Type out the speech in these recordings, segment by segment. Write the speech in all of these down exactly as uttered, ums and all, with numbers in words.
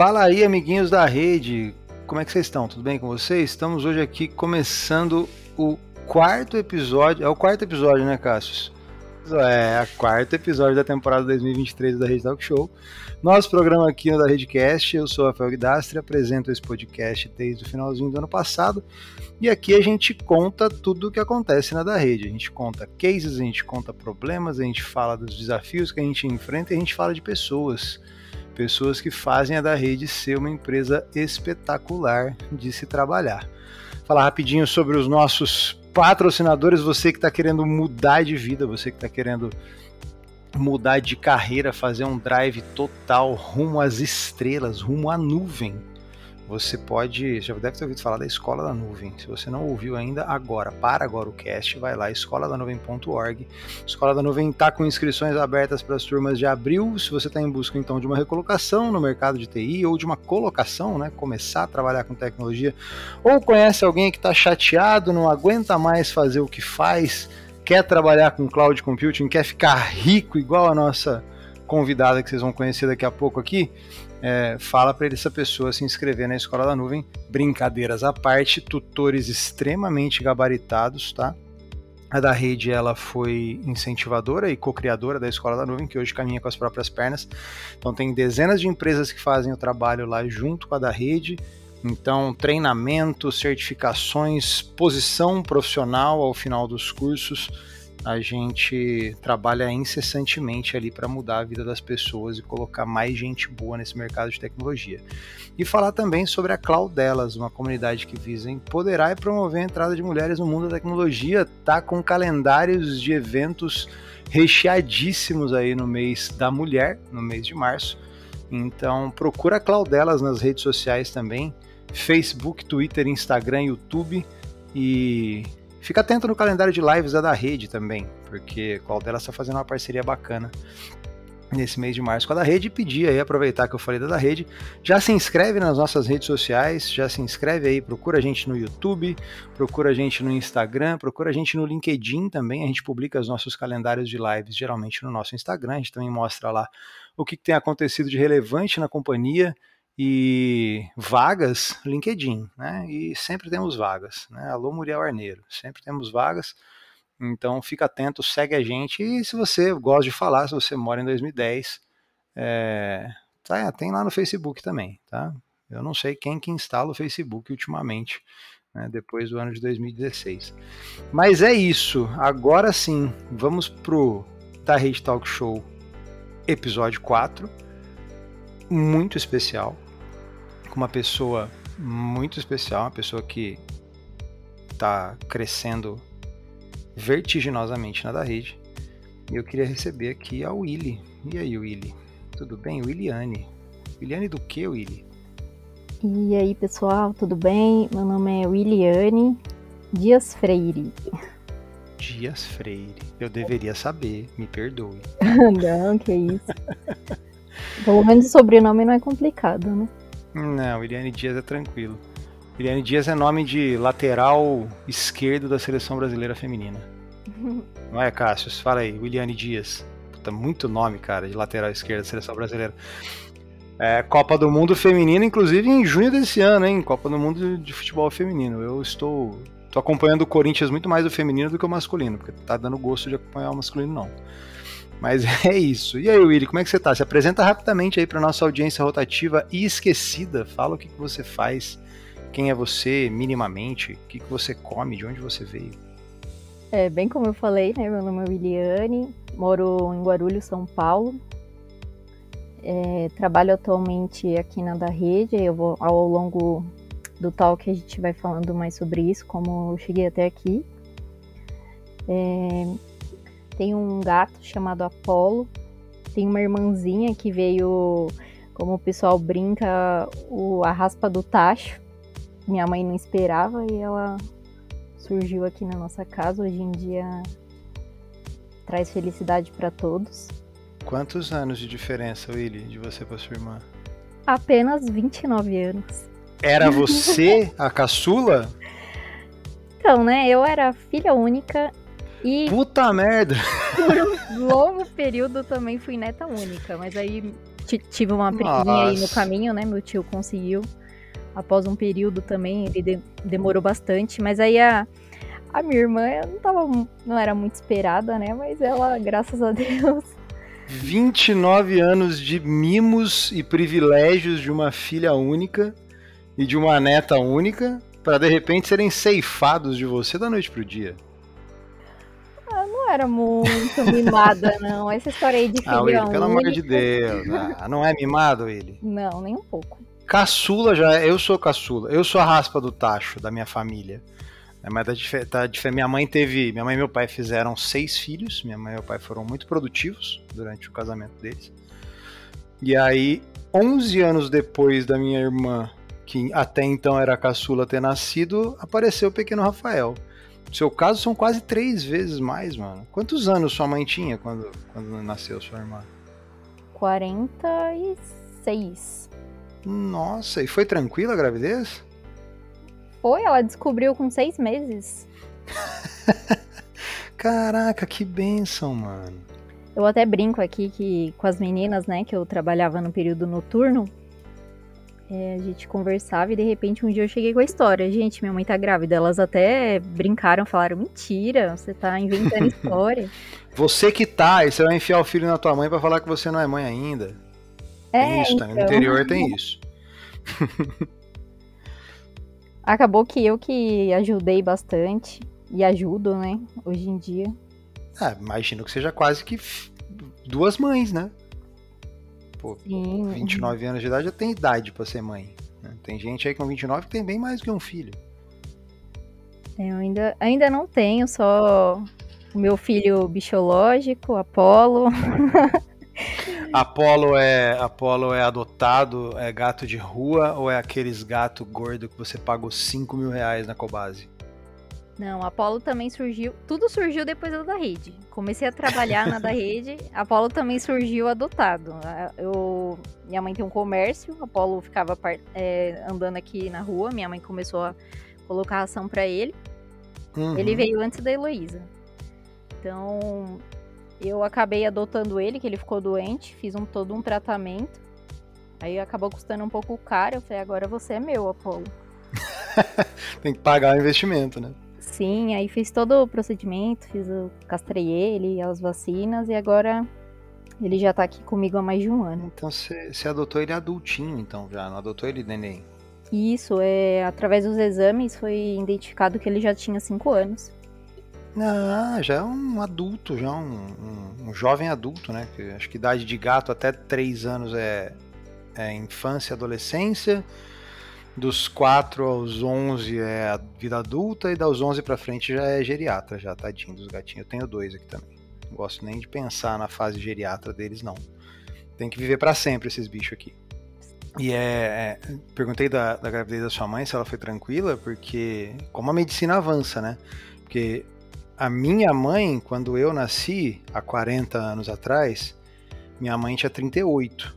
Fala aí, amiguinhos da rede, como é que vocês estão? Tudo bem com vocês? Estamos hoje aqui começando o quarto episódio, é o quarto episódio, né, Cássio? É, o quarto episódio da temporada dois mil e vinte e três da Rede Talk Show. Nosso programa aqui no da DaredeCast, eu sou o Rafael Guidastri, apresento esse podcast desde o finalzinho do ano passado, e aqui a gente conta tudo o que acontece na da rede. A gente conta cases, a gente conta problemas, a gente fala dos desafios que a gente enfrenta e a gente fala de pessoas. Pessoas que fazem a da rede ser uma empresa espetacular de se trabalhar. Falar rapidinho sobre os nossos patrocinadores, você que está querendo mudar de vida, você que está querendo mudar de carreira, fazer um drive total rumo às estrelas, rumo à nuvem. Você pode, já deve ter ouvido falar da Escola da Nuvem. Se você não ouviu ainda, agora, para agora o cast, vai lá, escola da nuvem ponto org. Escola da Nuvem está com inscrições abertas para as turmas de abril. Se você está em busca, então, de uma recolocação no mercado de T I ou de uma colocação, né, começar a trabalhar com tecnologia, ou conhece alguém que está chateado, não aguenta mais fazer o que faz, quer trabalhar com cloud computing, quer ficar rico igual a nossa convidada que vocês vão conhecer daqui a pouco aqui, É, fala para essa pessoa se inscrever na Escola da Nuvem. Brincadeiras à parte, tutores extremamente gabaritados, tá? A da rede, ela foi incentivadora e co-criadora da Escola da Nuvem, que hoje caminha com as próprias pernas. Então tem dezenas de empresas que fazem o trabalho lá junto com a da rede. Então, treinamento, certificações, posição profissional ao final dos cursos. A gente trabalha incessantemente ali para mudar a vida das pessoas e colocar mais gente boa nesse mercado de tecnologia. E falar também sobre a Claudelas, uma comunidade que visa empoderar e promover a entrada de mulheres no mundo da tecnologia. Tá com calendários de eventos recheadíssimos aí no mês da mulher, no mês de março. Então procura a Claudelas nas redes sociais também, Facebook, Twitter, Instagram, YouTube e... fica atento no calendário de lives da, da rede também, porque qual delas está fazendo uma parceria bacana nesse mês de março com a da rede. E pedir aí, aproveitar que eu falei da, da rede, já se inscreve nas nossas redes sociais, já se inscreve aí, procura a gente no YouTube, procura a gente no Instagram, procura a gente no LinkedIn também. A gente publica os nossos calendários de lives geralmente no nosso Instagram, a gente também mostra lá o que, que tem acontecido de relevante na companhia. E vagas, LinkedIn, né? E sempre temos vagas, né? Alô, Muriel Arneiro, sempre temos vagas. Então, fica atento, segue a gente. E se você gosta de falar, se você mora em dois mil e dez, é... tá, tem lá no Facebook também, tá? Eu não sei quem que instala o Facebook ultimamente, né? Depois do ano de dois mil e dezesseis. Mas é isso, agora sim, vamos pro Da Rede Talk Show, episódio quatro, muito especial, com uma pessoa muito especial, uma pessoa que está crescendo vertiginosamente na da rede. E eu queria receber aqui a Willy. E aí, Willy? Tudo bem? Willyane. Willyane do que, Willy? E aí, pessoal, tudo bem? Meu nome é Willyane Dias Freire. Dias Freire. Eu deveria saber, me perdoe. Não, que isso. Pelo menos o sobrenome não é complicado, né? Não, Willyane Dias é tranquilo. Willyane Dias é nome de lateral esquerdo da Seleção Brasileira Feminina. Não é, Cássio? Fala aí, Willyane Dias. Puta, muito nome, cara, de lateral esquerdo da Seleção Brasileira. É, Copa do Mundo Feminino, inclusive em junho desse ano, hein? Copa do Mundo de Futebol Feminino. Eu estou tô acompanhando o Corinthians muito mais o feminino do que o masculino, porque tá dando gosto de acompanhar o masculino, não. Mas é isso. E aí, Willy, como é que você tá? Se apresenta rapidamente aí pra nossa audiência rotativa e esquecida. Fala o que, que você faz, quem é você minimamente, o que, que você come, de onde você veio. É, bem como eu falei, né? Meu nome é Willyane, moro em Guarulhos, São Paulo. É, trabalho atualmente aqui na da rede. Eu vou, ao longo do talk a gente vai falando mais sobre isso, como eu cheguei até aqui. É... Tenho um gato chamado Apolo, tenho uma irmãzinha que veio, como o pessoal brinca, o, a raspa do tacho. Minha mãe não esperava e ela surgiu aqui na nossa casa. Hoje em dia traz felicidade para todos. Quantos anos de diferença, Willy, de você para sua irmã? Apenas vinte e nove anos. Era você a caçula? Então, né, eu era filha única. E puta merda! Por um longo período também fui neta única, mas aí tive uma briguinha Nossa. aí no caminho, né? Meu tio conseguiu. Após um período também, ele de, demorou bastante. Mas aí a, a minha irmã não, tava, não era muito esperada, né? Mas ela, graças a Deus... vinte e nove anos de mimos e privilégios de uma filha única e de uma neta única, para de repente serem ceifados de você da noite pro dia. Era muito mimada, não. Essa história aí de filha ah, Willy, única... pelo amor de Deus. Ah, não é mimado, Willy? Não, nem um pouco. Caçula já é. Eu sou caçula. Eu sou a raspa do tacho da minha família. Mas tá, tá, minha mãe teve... Minha mãe e meu pai fizeram seis filhos. Minha mãe e meu pai foram muito produtivos durante o casamento deles. E aí, onze anos depois da minha irmã, que até então era caçula, ter nascido, apareceu o pequeno Rafael. No seu caso, são quase três vezes mais, mano. Quantos anos sua mãe tinha quando, quando nasceu sua irmã? quarenta e seis. Nossa, e foi tranquila a gravidez? Foi, ela descobriu com seis meses. Caraca, que bênção, mano. Eu até brinco aqui que, com as meninas, né, que eu trabalhava no período noturno, é, a gente conversava e de repente um dia eu cheguei com a história. Gente, minha mãe tá grávida. Elas até brincaram, falaram, mentira, você tá inventando história. Você que tá, e você vai enfiar o filho na tua mãe pra falar que você não é mãe ainda. É, isso, então... tá? No interior tem isso. Acabou que eu que ajudei bastante e ajudo, né, hoje em dia. Ah, imagino que seja quase que duas mães, né? Pô, Sim. vinte e nove anos de idade já tem idade pra ser mãe, né? Tem gente aí com vinte e nove que tem bem mais que um filho. Eu ainda, ainda não tenho, só o meu filho bichológico, Apolo. Apolo é, Apolo é adotado, é gato de rua ou é aqueles gato gordo que você pagou cinco mil reais na Cobase? Não, Apolo também surgiu... Tudo surgiu depois da DaRede. Comecei a trabalhar na DaRede. Apolo também surgiu adotado. Eu, minha mãe tem um comércio. Apolo ficava é, andando aqui na rua. Minha mãe começou a colocar ração pra ele. Uhum. Ele veio antes da Heloísa. Então, eu acabei adotando ele, que ele ficou doente. Fiz um, todo um tratamento. Aí acabou custando um pouco caro. Eu falei, agora você é meu, Apolo. Tem que pagar o investimento, né? Sim, aí fiz todo o procedimento, fiz o, castrei ele, as vacinas, e agora ele já tá aqui comigo há mais de um ano. Então você adotou ele adultinho, então, já, não adotou ele neném? Isso, é, através dos exames foi identificado que ele já tinha cinco anos. Ah, já é um adulto, já é um, um, um jovem adulto, né? Que, acho que idade de gato até três anos é, é infância, adolescência... Dos quatro aos onze é a vida adulta e dos onze pra frente já é geriatra, já, tadinho dos gatinhos. Eu tenho dois aqui também. Não gosto nem de pensar na fase geriatra deles, não. Tem que viver pra sempre esses bichos aqui. E é... é perguntei da, da gravidez da sua mãe se ela foi tranquila, porque... Como a medicina avança, né? Porque a minha mãe, quando eu nasci, há quarenta anos atrás, minha mãe tinha trinta e oito.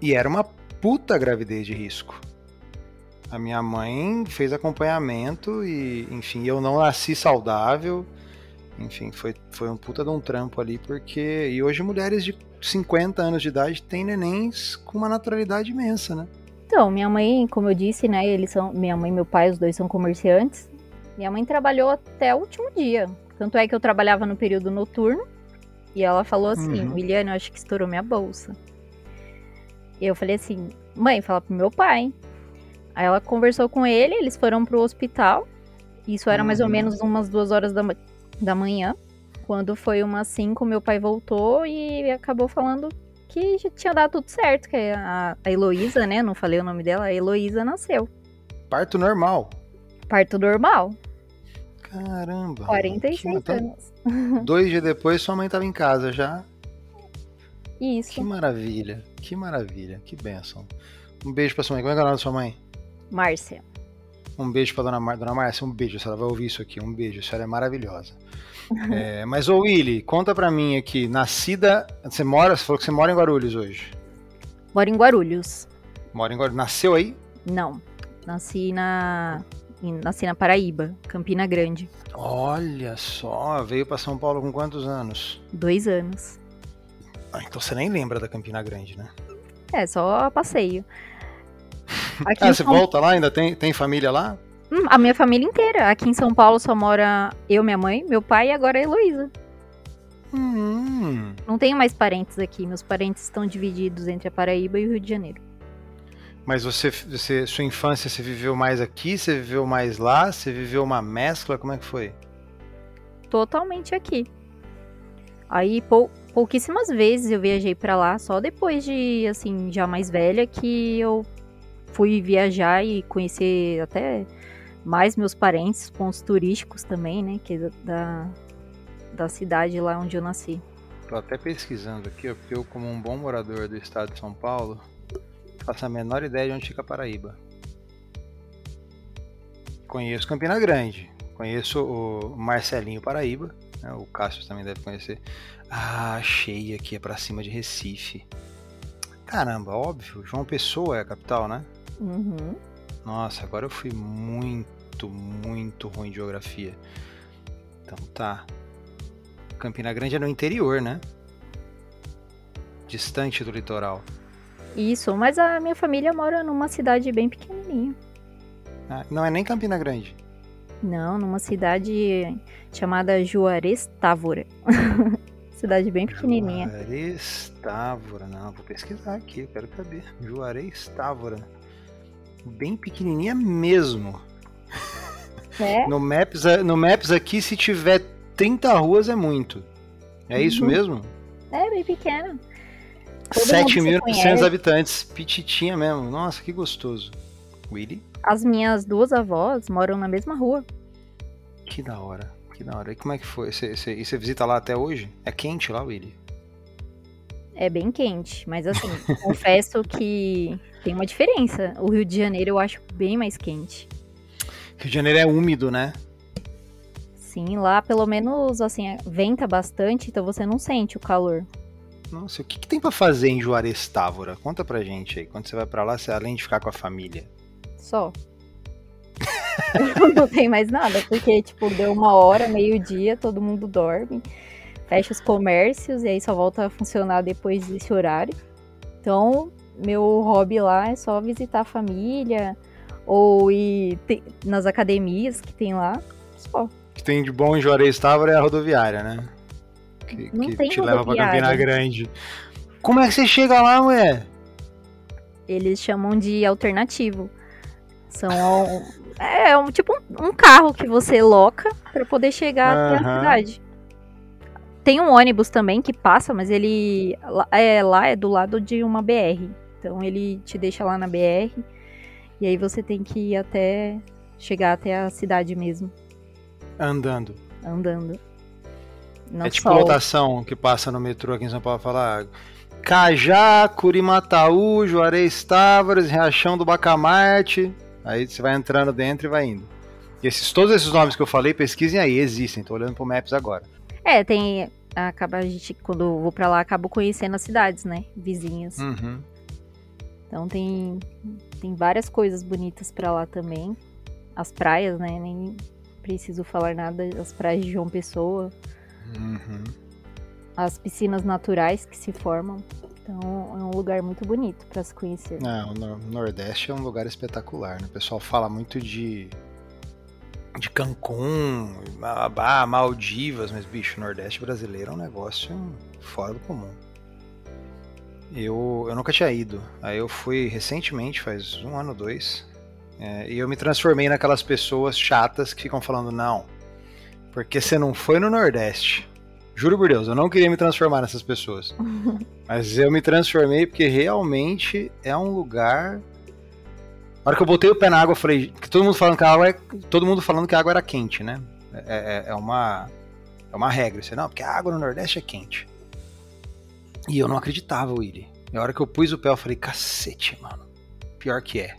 E era uma puta gravidez de risco. A minha mãe fez acompanhamento e, enfim, eu não nasci saudável. Enfim, foi, foi um puta de um trampo ali, porque... E hoje mulheres de cinquenta anos de idade têm nenéns com uma naturalidade imensa, né? Então, minha mãe, como eu disse, né, eles são... Minha mãe e meu pai, os dois são comerciantes. Minha mãe trabalhou até o último dia. Tanto é que eu trabalhava no período noturno e ela falou assim, uhum. Willyane, eu acho que estourou minha bolsa. Eu falei assim, mãe, fala pro meu pai, aí ela conversou com ele, eles foram pro hospital, isso era mais ou menos umas duas horas da, da manhã, quando foi umas cinco, meu pai voltou e acabou falando que já tinha dado tudo certo, que a, a Heloísa, né, não falei o nome dela, a Heloísa nasceu. Parto normal? Parto normal. Caramba. quarenta e seis anos. Então, dois dias depois, sua mãe tava em casa já. Isso. Que maravilha, que maravilha, que bênção. Um beijo pra sua mãe, como é que é o nome da sua mãe? Márcia. Um beijo pra dona, Mar... dona Márcia, um beijo, a senhora vai ouvir isso aqui, um beijo, a senhora é maravilhosa. É, mas ô Willy, conta pra mim aqui, nascida, você mora, você falou que você mora em Guarulhos hoje? Moro em Guarulhos. Mora em Guarulhos, nasceu aí? Não, nasci na, nasci na Paraíba, Campina Grande. Olha só, veio pra São Paulo com quantos anos? Dois anos. Ah, então você nem lembra da Campina Grande, né? É, só passeio. Aqui ah, você São... volta lá? Ainda tem, tem família lá? Hum, a minha família inteira. Aqui em São Paulo só mora eu, minha mãe, meu pai e agora a Heloísa. Hum. Não tenho mais parentes aqui. Meus parentes estão divididos entre a Paraíba e o Rio de Janeiro. Mas você, você, sua infância, você viveu mais aqui? Você viveu mais lá? Você viveu uma mescla? Como é que foi? Totalmente aqui. Aí pou, pouquíssimas vezes eu viajei pra lá, só depois de, assim, já mais velha, que eu fui viajar e conhecer até mais meus parentes, pontos turísticos também, né, que é da, da cidade lá onde eu nasci. Tô até pesquisando aqui, ó, porque eu, como um bom morador do estado de São Paulo, faço a menor ideia de onde fica a Paraíba. Conheço Campina Grande, conheço o Marcelinho Paraíba, né, o Cássio também deve conhecer. Ah, achei aqui, é pra cima de Recife. Caramba, óbvio, João Pessoa é a capital, né? Uhum. Nossa, agora eu fui muito, muito ruim de geografia. Então tá. Campina Grande é no interior, né? Distante do litoral. Isso, mas a minha família mora numa cidade bem pequenininha. Ah, não é nem Campina Grande? Não, numa cidade chamada Juarez Távora. Cidade bem pequenininha. Juarez Távora, não, vou pesquisar aqui, eu quero saber. Juarez Távora. Bem pequenininha mesmo. É? No Maps, no Maps aqui, se tiver trinta ruas é muito. É isso uhum. mesmo? É, bem pequena. sete mil e novecentos habitantes, pititinha mesmo. Nossa, que gostoso. Willy? As minhas duas avós moram na mesma rua. Que da hora, que da hora. E como é que foi? Você, você, e você visita lá até hoje? É quente lá, Willy? É bem quente, mas assim, confesso que tem uma diferença. O Rio de Janeiro eu acho bem mais quente. Rio de Janeiro é úmido, né? Sim, lá pelo menos assim, venta bastante, então você não sente o calor. Nossa, o que, que tem pra fazer em Juarez Távora? Conta pra gente aí. Quando você vai pra lá, você, além de ficar com a família? Só. Não tem mais nada, porque, tipo, deu uma hora, meio-dia, todo mundo dorme, fecha os comércios e aí só volta a funcionar depois desse horário. Então, meu hobby lá é só visitar a família ou ir te... nas academias que tem lá, só. O que tem de bom em Juarez Távora é a rodoviária, né? Que, não que tem te leva pra Campina Grande. Como é que você chega lá, mulher? Eles chamam de alternativo. São é um, tipo um, um carro que você loca pra poder chegar uhum. até a cidade. Tem um ônibus também que passa, mas ele é, lá é do lado de uma B R. Então ele te deixa lá na B R e aí você tem que ir até chegar até a cidade mesmo. Andando. Andando. Não é tipo sol. Lotação que passa no metrô aqui em São Paulo, fala Cajá, Curimataú, Juarez Távoras, Riachão do Bacamarte. Aí você vai entrando dentro e vai indo. E esses, todos esses nomes que eu falei, pesquisem aí, existem. Tô olhando pro Maps agora. É, tem... Acaba a gente, quando eu vou pra lá, acabo conhecendo as cidades, né? Vizinhas. Uhum. Então tem, tem várias coisas bonitas pra lá também. As praias, né? Nem preciso falar nada. As praias de João Pessoa. Uhum. As piscinas naturais que se formam. Então é um lugar muito bonito para se conhecer. Não, o Nordeste é um lugar espetacular, né? O pessoal fala muito de de Cancún, Malabá, Maldivas, mas bicho, o Nordeste brasileiro é um negócio fora do comum. Eu, eu nunca tinha ido. Aí eu fui recentemente, faz um ano ou dois, é, e eu me transformei naquelas pessoas chatas que ficam falando não, porque você não foi no Nordeste. Juro por Deus, eu não queria me transformar nessas pessoas. Mas eu me transformei porque realmente é um lugar... Na hora que eu botei o pé na água, eu falei... Que todo, mundo falando que a água é... todo mundo falando que a água era quente, né? É, é, é, uma... é uma regra. Você, não, porque a água no Nordeste é quente. E eu não acreditava, Willy. Na hora que eu pus o pé, eu falei, cacete, mano. Pior que é.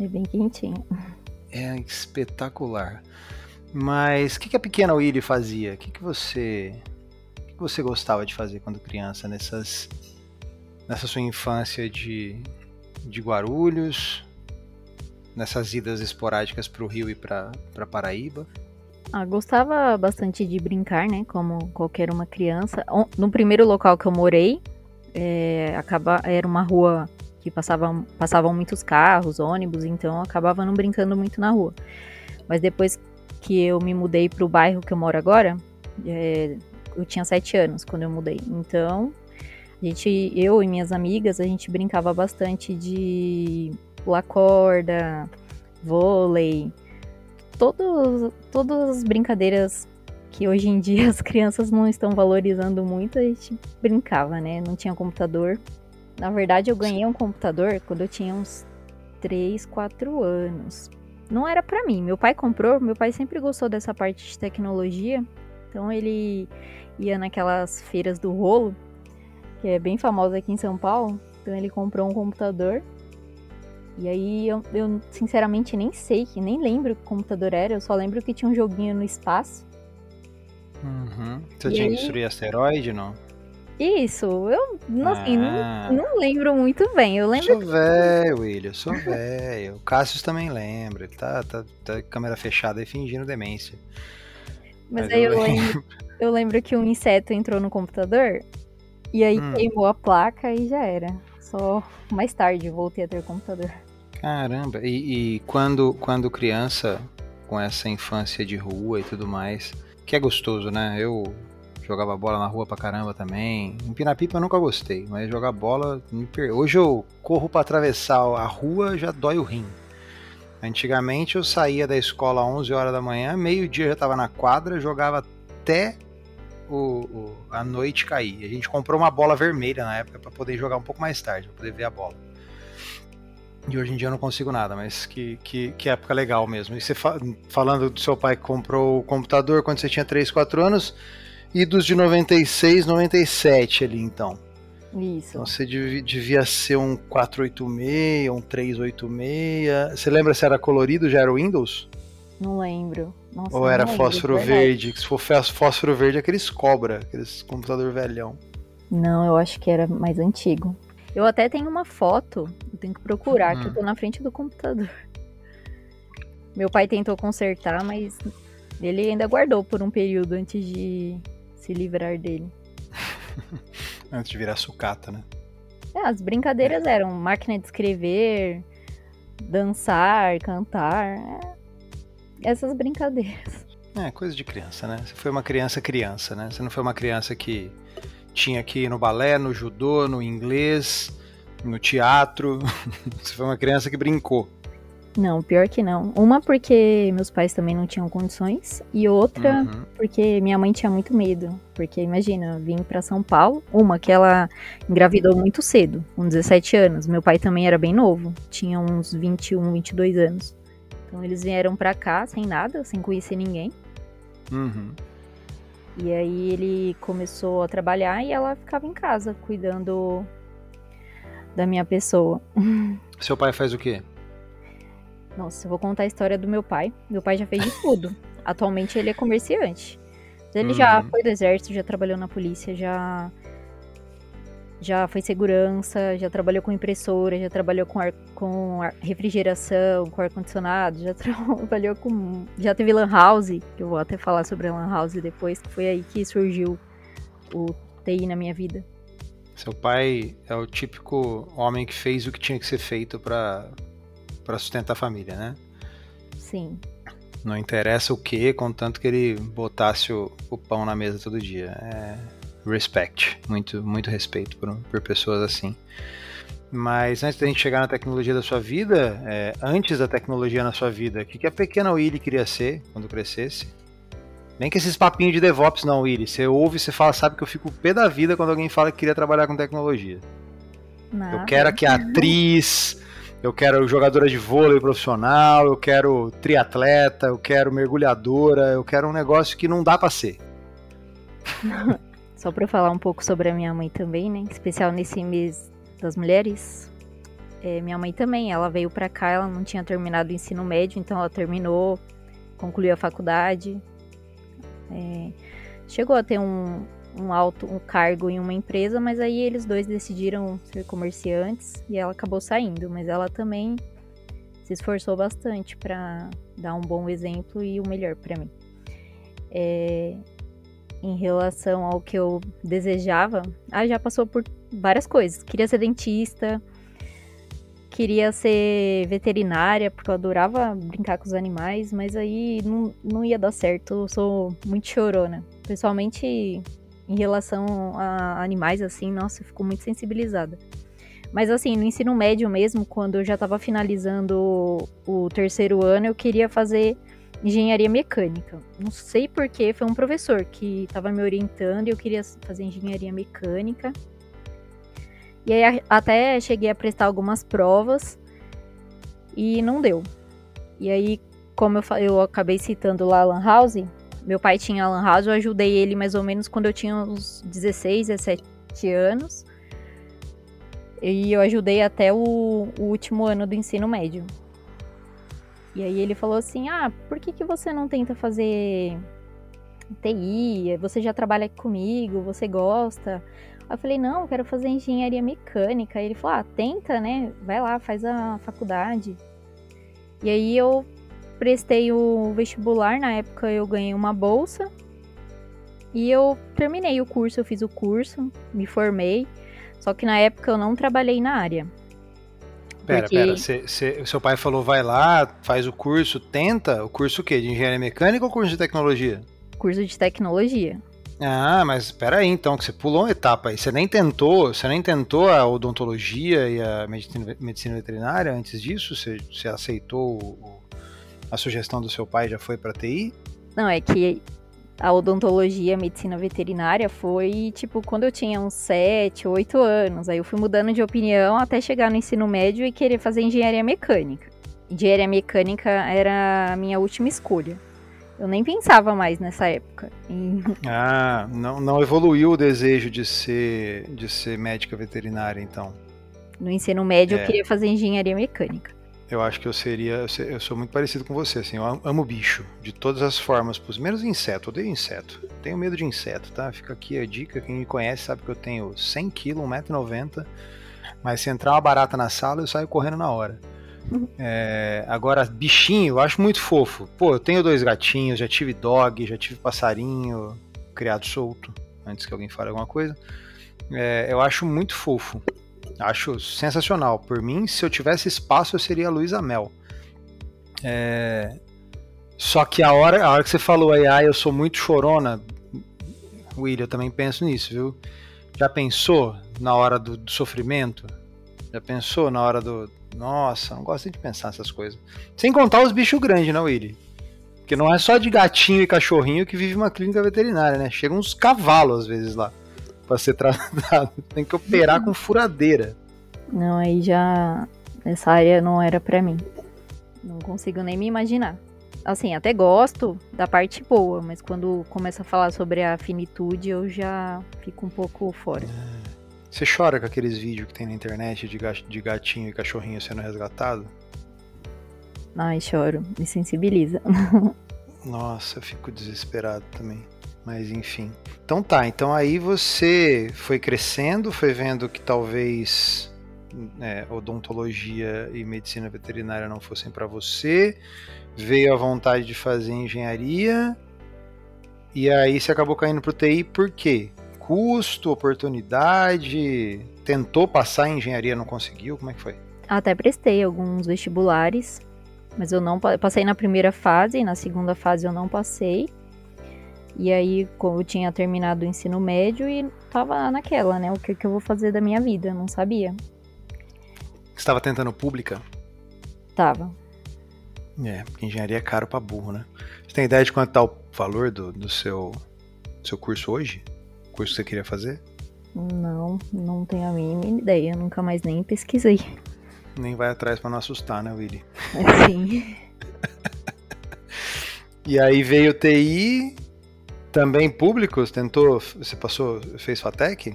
É bem quentinho. É espetacular. Mas o que, que a pequena Willy fazia? O que, que, você, que, que você gostava de fazer quando criança, nessas, nessa sua infância de, de Guarulhos, nessas idas esporádicas para o Rio e para Paraíba? Ah, gostava bastante de brincar, né? Como qualquer uma criança. No primeiro local que eu morei, é, acaba, era uma rua que passavam, passavam muitos carros, ônibus, então eu acabava não brincando muito na rua. Mas depois que eu me mudei pro bairro que eu moro agora, é, eu tinha sete anos quando eu mudei. Então, a gente, eu e minhas amigas, a gente brincava bastante de pular corda, vôlei, todos, todas as brincadeiras que hoje em dia as crianças não estão valorizando muito, a gente brincava, né? Não tinha computador. Na verdade, eu ganhei um computador quando eu tinha uns três, quatro anos. Não era pra mim. Meu pai comprou, meu pai sempre gostou dessa parte de tecnologia. Então, ele ia naquelas feiras do rolo, que é bem famosa aqui em São Paulo. Então, ele comprou um computador. E aí, eu, eu sinceramente nem sei, nem lembro que computador era. Eu só lembro que tinha um joguinho no espaço. Uhum. Você e tinha que destruir asteroide, não? Isso, eu não, assim, ah. não, não lembro muito bem. Eu lembro. Sou que... velho, William, sou velho. O Cássio também lembra. Ele tá, tá, tá câmera fechada e fingindo demência. Mas, Mas aí eu, eu lembro. lembro. Eu lembro que um inseto entrou no computador e aí hum. queimou a placa e já era. Só mais tarde voltei a ter computador. Caramba, e, e quando, quando criança, com essa infância de rua e tudo mais, que é gostoso, né? Eu jogava bola na rua pra caramba também. Empinar pipa eu nunca gostei, mas jogar bola... Me per... Hoje eu corro pra atravessar a rua, já dói o rim. Antigamente eu saía da escola às onze horas da manhã, meio-dia já tava na quadra, jogava até o, o, a noite cair. A gente comprou uma bola vermelha na época pra poder jogar um pouco mais tarde, pra poder ver a bola. E hoje em dia eu não consigo nada, mas que, que, que época legal mesmo. E você fa- falando do seu pai que comprou o computador quando você tinha três, quatro anos... E dos de noventa e seis, noventa e sete ali, então. Isso. Então você devia ser um quatro oitenta e seis, um três oitenta e seis. Você lembra se era colorido, já era Windows? Não lembro. Nossa, ou era fósforo verde? Que se for fósforo verde, é aqueles cobra, aqueles computador velhão. Não, eu acho que era mais antigo. Eu até tenho uma foto, eu tenho que procurar, hum. que eu tô na frente do computador. Meu pai tentou consertar, mas ele ainda guardou por um período antes de... se livrar dele. Antes de virar sucata, né? É, as brincadeiras é. eram máquina de escrever, dançar, cantar, é... essas brincadeiras. É, coisa de criança, né? Você foi uma criança criança, né? Você não foi uma criança que tinha que ir no balé, no judô, no inglês, no teatro. Você foi uma criança que brincou. Não, pior que não. Uma porque meus pais também não tinham condições e outra uhum. porque minha mãe tinha muito medo. Porque, imagina, eu vim pra São Paulo, uma que ela engravidou muito cedo, com dezessete anos. Meu pai também era bem novo, tinha uns vinte e um, vinte e dois anos. Então eles vieram pra cá sem nada, sem conhecer ninguém. Uhum. E aí ele começou a trabalhar e ela ficava em casa, cuidando da minha pessoa. Seu pai faz o quê? Nossa, eu vou contar a história do meu pai. Meu pai já fez de tudo. Atualmente ele é comerciante. Ele uhum. já foi do exército, já trabalhou na polícia, já, já foi segurança, já trabalhou com impressora, já trabalhou com, ar, com ar, refrigeração, com ar-condicionado, já trabalhou com... Já teve lan house, que eu vou até falar sobre a lan house depois, que foi aí que surgiu o T I na minha vida. Seu pai é o típico homem que fez o que tinha que ser feito pra... para sustentar a família, né? Sim. Não interessa o que, contanto que ele botasse o, o pão na mesa todo dia. É respect, muito, muito respeito por, por pessoas assim. Mas antes da gente chegar na tecnologia da sua vida, é, antes da tecnologia na sua vida, o que, que a pequena Willy queria ser quando crescesse? Nem que esses papinhos de DevOps não, Willy. Você ouve, você fala, sabe que eu fico o pé da vida quando alguém fala que queria trabalhar com tecnologia. Não. Eu quero que a atriz... Eu quero jogadora de vôlei profissional, eu quero triatleta, eu quero mergulhadora, eu quero um negócio que não dá pra ser. Só pra falar um pouco sobre a minha mãe também, né? Em especial nesse mês das mulheres. É, minha mãe também, ela veio pra cá, ela não tinha terminado o ensino médio, então ela terminou, concluiu a faculdade. É, chegou a ter um... um alto, um cargo em uma empresa, mas aí eles dois decidiram ser comerciantes e ela acabou saindo, mas ela também se esforçou bastante para dar um bom exemplo e o melhor para mim. É, em relação ao que eu desejava, ah, já passou por várias coisas. Queria ser dentista, queria ser veterinária, porque eu adorava brincar com os animais, mas aí não, não ia dar certo, eu sou muito chorona. Principalmente em relação a animais, assim, nossa, eu fico muito sensibilizada. Mas assim, no ensino médio mesmo, quando eu já estava finalizando o, o terceiro ano, eu queria fazer engenharia mecânica. Não sei porquê, foi um professor que estava me orientando e eu queria fazer engenharia mecânica. E aí até cheguei a prestar algumas provas e não deu. E aí, como eu, eu acabei citando lá a Lan House, meu pai tinha a Lan House, eu ajudei ele mais ou menos quando eu tinha uns dezesseis, dezessete anos. E eu ajudei até o, o último ano do ensino médio. E aí ele falou assim, ah, por que que você não tenta fazer T I? Você já trabalha comigo, você gosta? Aí eu falei, não, eu quero fazer engenharia mecânica. Aí ele falou, ah, tenta, né? Vai lá, faz a faculdade. E aí eu prestei o vestibular, na época eu ganhei uma bolsa. E eu terminei o curso, eu fiz o curso, me formei. Só que na época eu não trabalhei na área. Pera, porque... pera, cê, cê, seu pai falou, vai lá, faz o curso, tenta. O curso o quê? De engenharia mecânica ou curso de tecnologia? Curso de tecnologia. Ah, mas pera aí então, que você pulou uma etapa aí. Você nem tentou, você nem tentou a odontologia e a medicina, medicina veterinária antes disso? Você, você aceitou o, a sugestão do seu pai e já foi pra T I? Não, é que... A odontologia, a medicina veterinária foi, tipo, quando eu tinha uns sete, oito anos. Aí eu fui mudando de opinião até chegar no ensino médio e querer fazer engenharia mecânica. Engenharia mecânica era a minha última escolha. Eu nem pensava mais nessa época. E... Ah, não, não evoluiu o desejo de ser, de ser médica veterinária, então? No ensino médio é. Eu queria fazer engenharia mecânica. Eu acho que eu seria, eu sou muito parecido com você, assim, eu amo bicho, de todas as formas, menos inseto, eu odeio inseto, tenho medo de inseto, tá? Fica aqui a dica, quem me conhece sabe que eu tenho cem quilos, um metro e noventa, mas se entrar uma barata na sala, eu saio correndo na hora. É, agora, bichinho, eu acho muito fofo, pô, eu tenho dois gatinhos, já tive dog, já tive passarinho, criado solto, antes que alguém fale alguma coisa, é, eu acho muito fofo. Acho sensacional. Por mim, se eu tivesse espaço, eu seria a Luísa Mel. É... Só que a hora, a hora que você falou aí, ah, eu sou muito chorona, Will, eu também penso nisso, viu? Já pensou na hora do, do sofrimento? Já pensou na hora do... Nossa, não gosto de pensar nessas coisas. Sem contar os bichos grandes, né, Will? Porque não é só de gatinho e cachorrinho que vive uma clínica veterinária, né? Chegam uns cavalos, às vezes, lá. Pra ser tratado, tem que operar com furadeira. Não, aí já... Essa área não era pra mim. Não consigo nem me imaginar. Assim, até gosto da parte boa, mas quando começa a falar sobre a finitude, eu já fico um pouco fora. Você chora com aqueles vídeos que tem na internet de gatinho e cachorrinho sendo resgatado? Ai, choro. Me sensibiliza. Nossa, eu fico desesperado também. Mas enfim. Então tá, então aí você foi crescendo, foi vendo que talvez é, odontologia e medicina veterinária não fossem para você, veio a vontade de fazer engenharia, e aí você acabou caindo pro T I por quê? Custo, oportunidade, tentou passar em engenharia, não conseguiu, como é que foi? Até prestei alguns vestibulares, mas eu não eu passei na primeira fase, na segunda fase eu não passei. E aí, como eu tinha terminado o ensino médio e tava naquela, né? O que, que eu vou fazer da minha vida? Não sabia. Você estava tentando pública? Tava. É, porque engenharia é caro pra burro, né? Você tem ideia de quanto tá o valor do, do seu, seu curso hoje? O curso que você queria fazer? Não, não tenho a mínima ideia. Eu nunca mais nem pesquisei. Nem vai atrás pra não assustar, né, Willy? É, sim. E aí veio o T I... Também públicos? Tentou? Você passou, fez FATEC?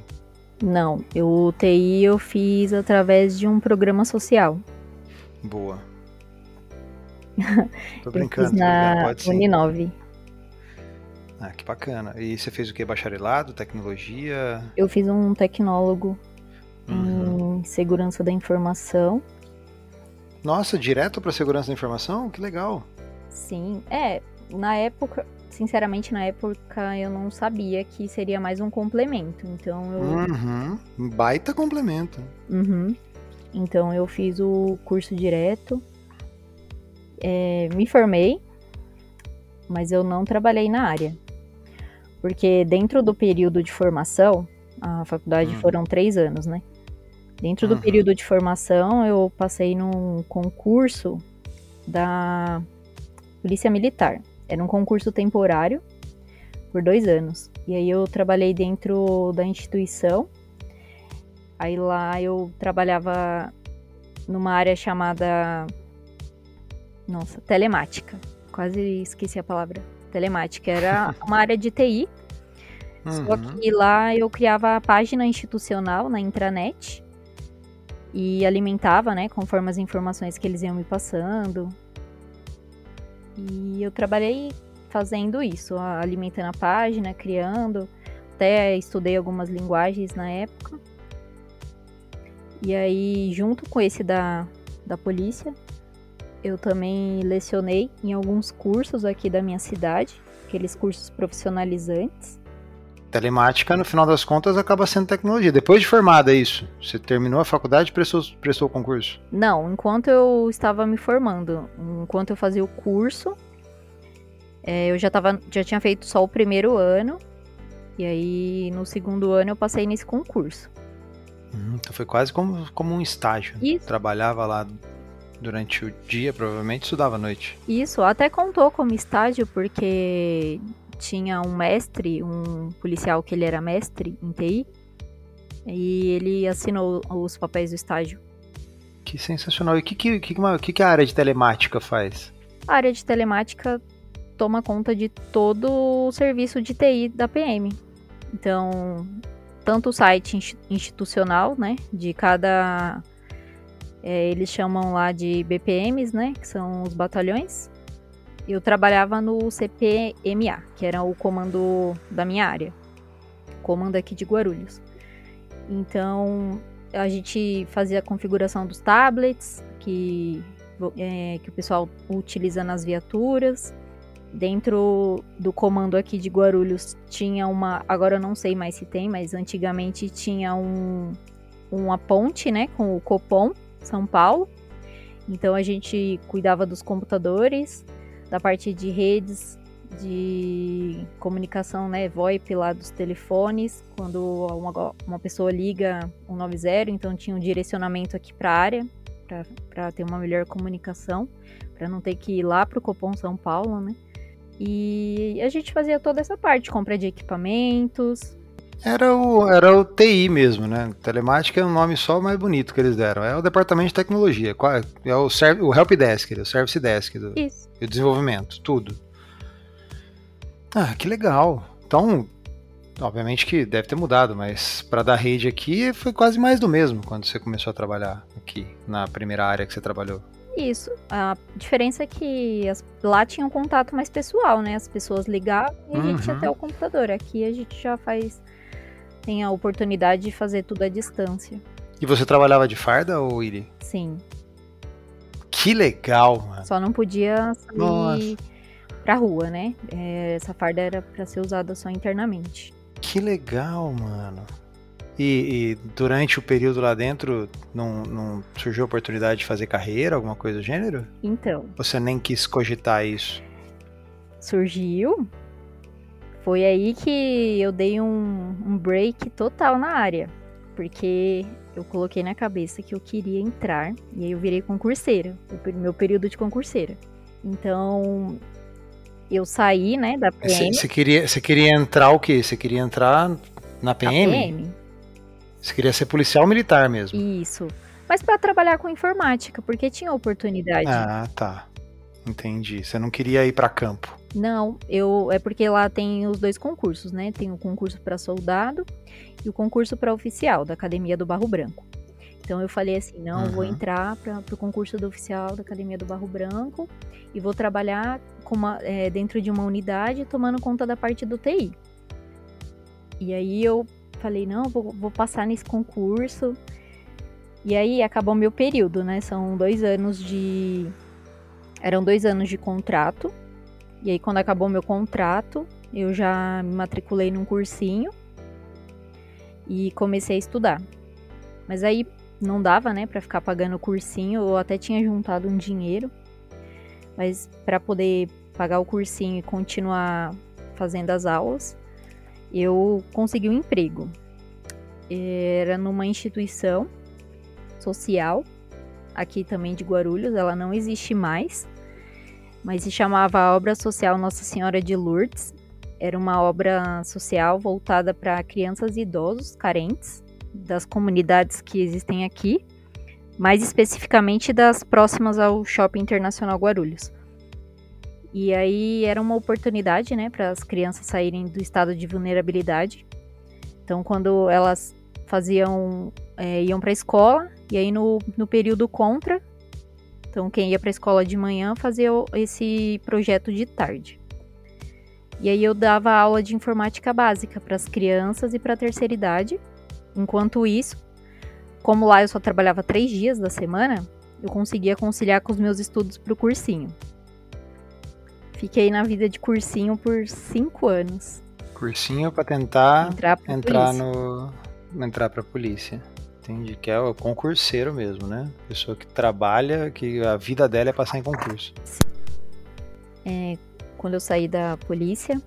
Não, eu, o T I eu fiz através de um programa social. Boa. Tô brincando. Eu fiz na pode Uninove. Ah, que bacana. E você fez o que? Bacharelado? Tecnologia? Eu fiz um tecnólogo uhum. em segurança da informação. Nossa, direto para segurança da informação? Que legal. Sim, é, na época... sinceramente, na época eu não sabia que seria mais um complemento, então eu... Uhum, um baita complemento. Uhum, então eu fiz o curso direto, é, me formei, mas eu não trabalhei na área, porque dentro do período de formação, a faculdade uhum. foram três anos, né? Dentro do uhum. período de formação, eu passei num concurso da Polícia Militar. Era um concurso temporário por dois anos. E aí eu trabalhei dentro da instituição. Aí lá eu trabalhava numa área chamada... Nossa, telemática. Quase esqueci a palavra. Telemática. Era uma área de T I. Uhum. Só que lá eu criava a página institucional na intranet. E alimentava, né, conforme as informações que eles iam me passando. E eu trabalhei fazendo isso, alimentando a página, criando. Até estudei algumas linguagens na época. E aí, junto com esse da, da polícia, eu também lecionei em alguns cursos aqui da minha cidade. Aqueles cursos profissionalizantes. Telemática, no final das contas, acaba sendo tecnologia. Depois de formada, é isso? Você terminou a faculdade e prestou, prestou o concurso? Não, enquanto eu estava me formando, enquanto eu fazia o curso, é, eu já, tava, já tinha feito só o primeiro ano, e aí no segundo ano eu passei nesse concurso. Hum, então foi quase como, como um estágio. Isso. Trabalhava lá durante o dia, provavelmente, estudava à noite. Isso, até contou como estágio, porque... tinha um mestre, um policial que ele era mestre em T I, e ele assinou os papéis do estágio. Que sensacional. E o que, que, que, que a área de telemática faz? A área de telemática toma conta de todo o serviço de T I da P M. Então, tanto o site institucional, né, de cada... É, eles chamam lá de B P Ms, né, que são os batalhões. Eu trabalhava no C P M A, que era o comando da minha área. Comando aqui de Guarulhos. Então, a gente fazia a configuração dos tablets, que, é, que o pessoal utiliza nas viaturas. Dentro do comando aqui de Guarulhos tinha uma... Agora eu não sei mais se tem, mas antigamente tinha um, uma ponte, né, com o Copom São Paulo. Então, a gente cuidava dos computadores... da parte de redes, de comunicação, né, VoIP lá dos telefones, quando uma, uma pessoa liga um nove zero, então tinha um direcionamento aqui para a área, para ter uma melhor comunicação, para não ter que ir lá para o Copom São Paulo, né, e a gente fazia toda essa parte, compra de equipamentos... Era o, era o T I mesmo, né? Telemática é um nome só mais bonito que eles deram. É o departamento de tecnologia. É o, serv, o help desk, é o service desk do, do desenvolvimento, tudo. Ah, que legal. Então, obviamente que deve ter mudado, mas para dar rede aqui foi quase mais do mesmo quando você começou a trabalhar aqui, na primeira área que você trabalhou. Isso. A diferença é que as, lá tinha um contato mais pessoal, né? As pessoas ligavam e uhum. a gente ia até o computador. Aqui a gente já faz... tem a oportunidade de fazer tudo à distância. E você trabalhava de farda, ou Willy? Sim. Que legal, mano. Só não podia sair Nossa. pra rua, né? É, essa farda era pra ser usada só internamente. Que legal, mano. E, e durante o período lá dentro, não, não surgiu a oportunidade de fazer carreira, alguma coisa do gênero? Então. Você nem quis cogitar isso? Surgiu. Foi aí que eu dei um, um break total na área, porque eu coloquei na cabeça que eu queria entrar, e aí eu virei concurseira, o meu período de concurseira. Então, eu saí, né, da P M. Você queria, queria entrar o quê? Você queria entrar na P M? Você queria ser policial militar mesmo? Isso, mas para trabalhar com informática, porque tinha oportunidade. Ah, tá. Entendi. Você não queria ir para campo? Não, eu, é porque lá tem os dois concursos, né? Tem o concurso para soldado e o concurso para oficial, da Academia do Barro Branco. Então eu falei assim, não, uhum. eu vou entrar para o concurso do oficial da Academia do Barro Branco e vou trabalhar com uma, é, dentro de uma unidade tomando conta da parte do T I. E aí eu falei, não, vou, vou passar nesse concurso. E aí acabou meu período, né? São dois anos de... Eram dois anos de contrato. E aí, quando acabou o meu contrato, eu já me matriculei num cursinho e comecei a estudar. Mas aí não dava, né, pra ficar pagando o cursinho. Eu até tinha juntado um dinheiro, mas pra poder pagar o cursinho e continuar fazendo as aulas, eu consegui um emprego. Era numa instituição social, aqui também de Guarulhos, ela não existe mais, mas se chamava Obra Social Nossa Senhora de Lourdes. Era uma obra social voltada para crianças e idosos carentes das comunidades que existem aqui, mais especificamente das próximas ao Shopping Internacional Guarulhos. E aí era uma oportunidade, né, para as crianças saírem do estado de vulnerabilidade. Então, quando elas faziam, é, iam para a escola, e aí no, no período contra, então quem ia para a escola de manhã fazia esse projeto de tarde. E aí eu dava aula de informática básica para as crianças e para a terceira idade. Enquanto isso, como lá eu só trabalhava três dias da semana, eu conseguia conciliar com os meus estudos para o cursinho. Fiquei na vida de cursinho por cinco anos. Cursinho para tentar entrar para entrar no entrar para a polícia. Entendi, que é o concurseiro mesmo, né? Pessoa que trabalha, que a vida dela é passar em concurso. É, quando eu saí da polícia,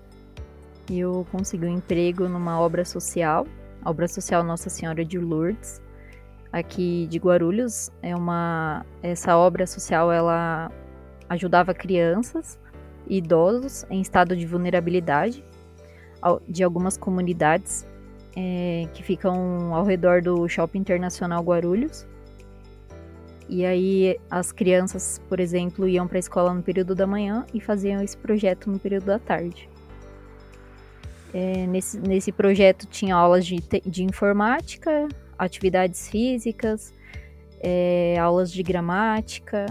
eu consegui um emprego numa obra social, a Obra Social Nossa Senhora de Lourdes, aqui de Guarulhos. É uma essa obra social, ela ajudava crianças e idosos em estado de vulnerabilidade de algumas comunidades é, que ficam ao redor do Shopping Internacional Guarulhos. E aí as crianças, por exemplo, iam para a escola no período da manhã e faziam esse projeto no período da tarde. É, nesse, nesse projeto tinha aulas de, de informática, atividades físicas, é, aulas de gramática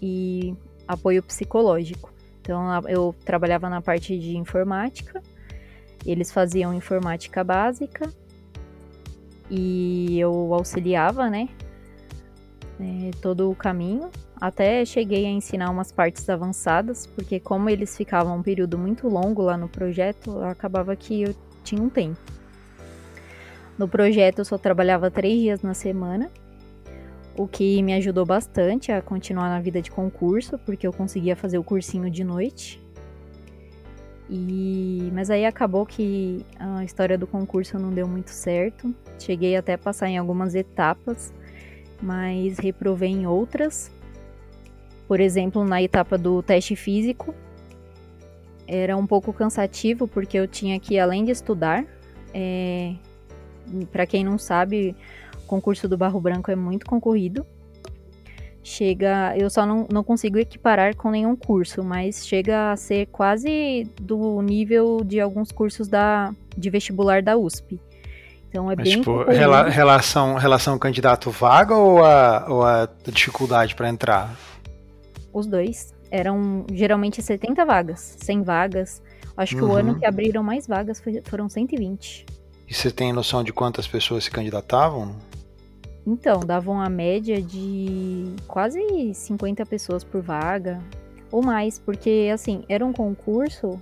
e apoio psicológico. Então, eu trabalhava na parte de informática, eles faziam informática básica e eu auxiliava, né, é, todo o caminho. Até cheguei a ensinar umas partes avançadas, porque como eles ficavam um período muito longo lá no projeto, acabava que eu tinha um tempo. No projeto, eu só trabalhava três dias na semana, o que me ajudou bastante a continuar na vida de concurso, porque eu conseguia fazer o cursinho de noite. E... Mas aí acabou que a história do concurso não deu muito certo. Cheguei até a passar em algumas etapas, mas reprovei em outras. Por exemplo, na etapa do teste físico, era um pouco cansativo, porque eu tinha que, além de estudar, é... para quem não sabe... O concurso do Barro Branco é muito concorrido. Chega, eu só não, não consigo equiparar com nenhum curso, mas chega a ser quase do nível de alguns cursos da, de vestibular da U S P. Então é mas, bem tipo, concorrido. Rela, relação, relação candidato vaga ou a, ou a dificuldade para entrar? Os dois. Eram geralmente setenta vagas, cem vagas. Acho que uhum. o ano que abriram mais vagas foi, foram cento e vinte. E você tem noção de quantas pessoas se candidatavam? Então, davam a média de quase cinquenta pessoas por vaga, ou mais, porque, assim, era um concurso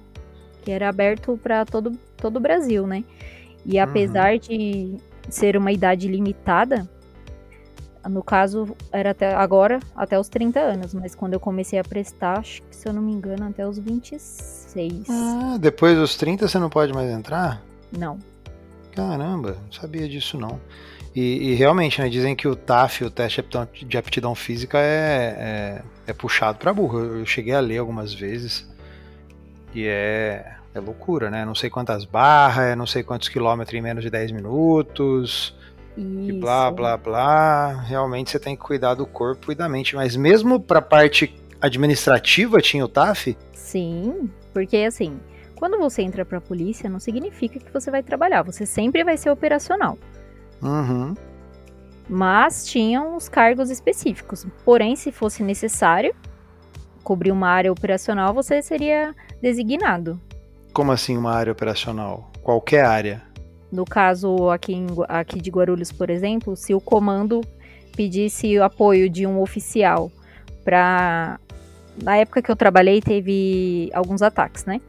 que era aberto para todo, todo o Brasil, né? E apesar uhum. de ser uma idade limitada, no caso, era até agora, até os trinta anos, mas quando eu comecei a prestar, acho que, se eu não me engano, até os vinte e seis. Ah, depois dos trinta você não pode mais entrar? Não. Caramba, não sabia disso não. E, e realmente, né, dizem que o T A F, o teste de aptidão física, é, é, é puxado pra burro. Eu, eu cheguei a ler algumas vezes e é, é loucura, né? Não sei quantas barras, não sei quantos quilômetros em menos de dez minutos. Isso. E blá, blá, blá. Realmente você tem que cuidar do corpo e da mente. Mas mesmo pra parte administrativa tinha o T A F? Sim, porque assim... Quando você entra para a polícia, não significa que você vai trabalhar. Você sempre vai ser operacional. Uhum. Mas tinham os cargos específicos. Porém, se fosse necessário cobrir uma área operacional, você seria designado. Como assim uma área operacional? Qualquer área? No caso aqui, em, aqui de Guarulhos, por exemplo, se o comando pedisse o apoio de um oficial para na época que eu trabalhei, teve alguns ataques, né?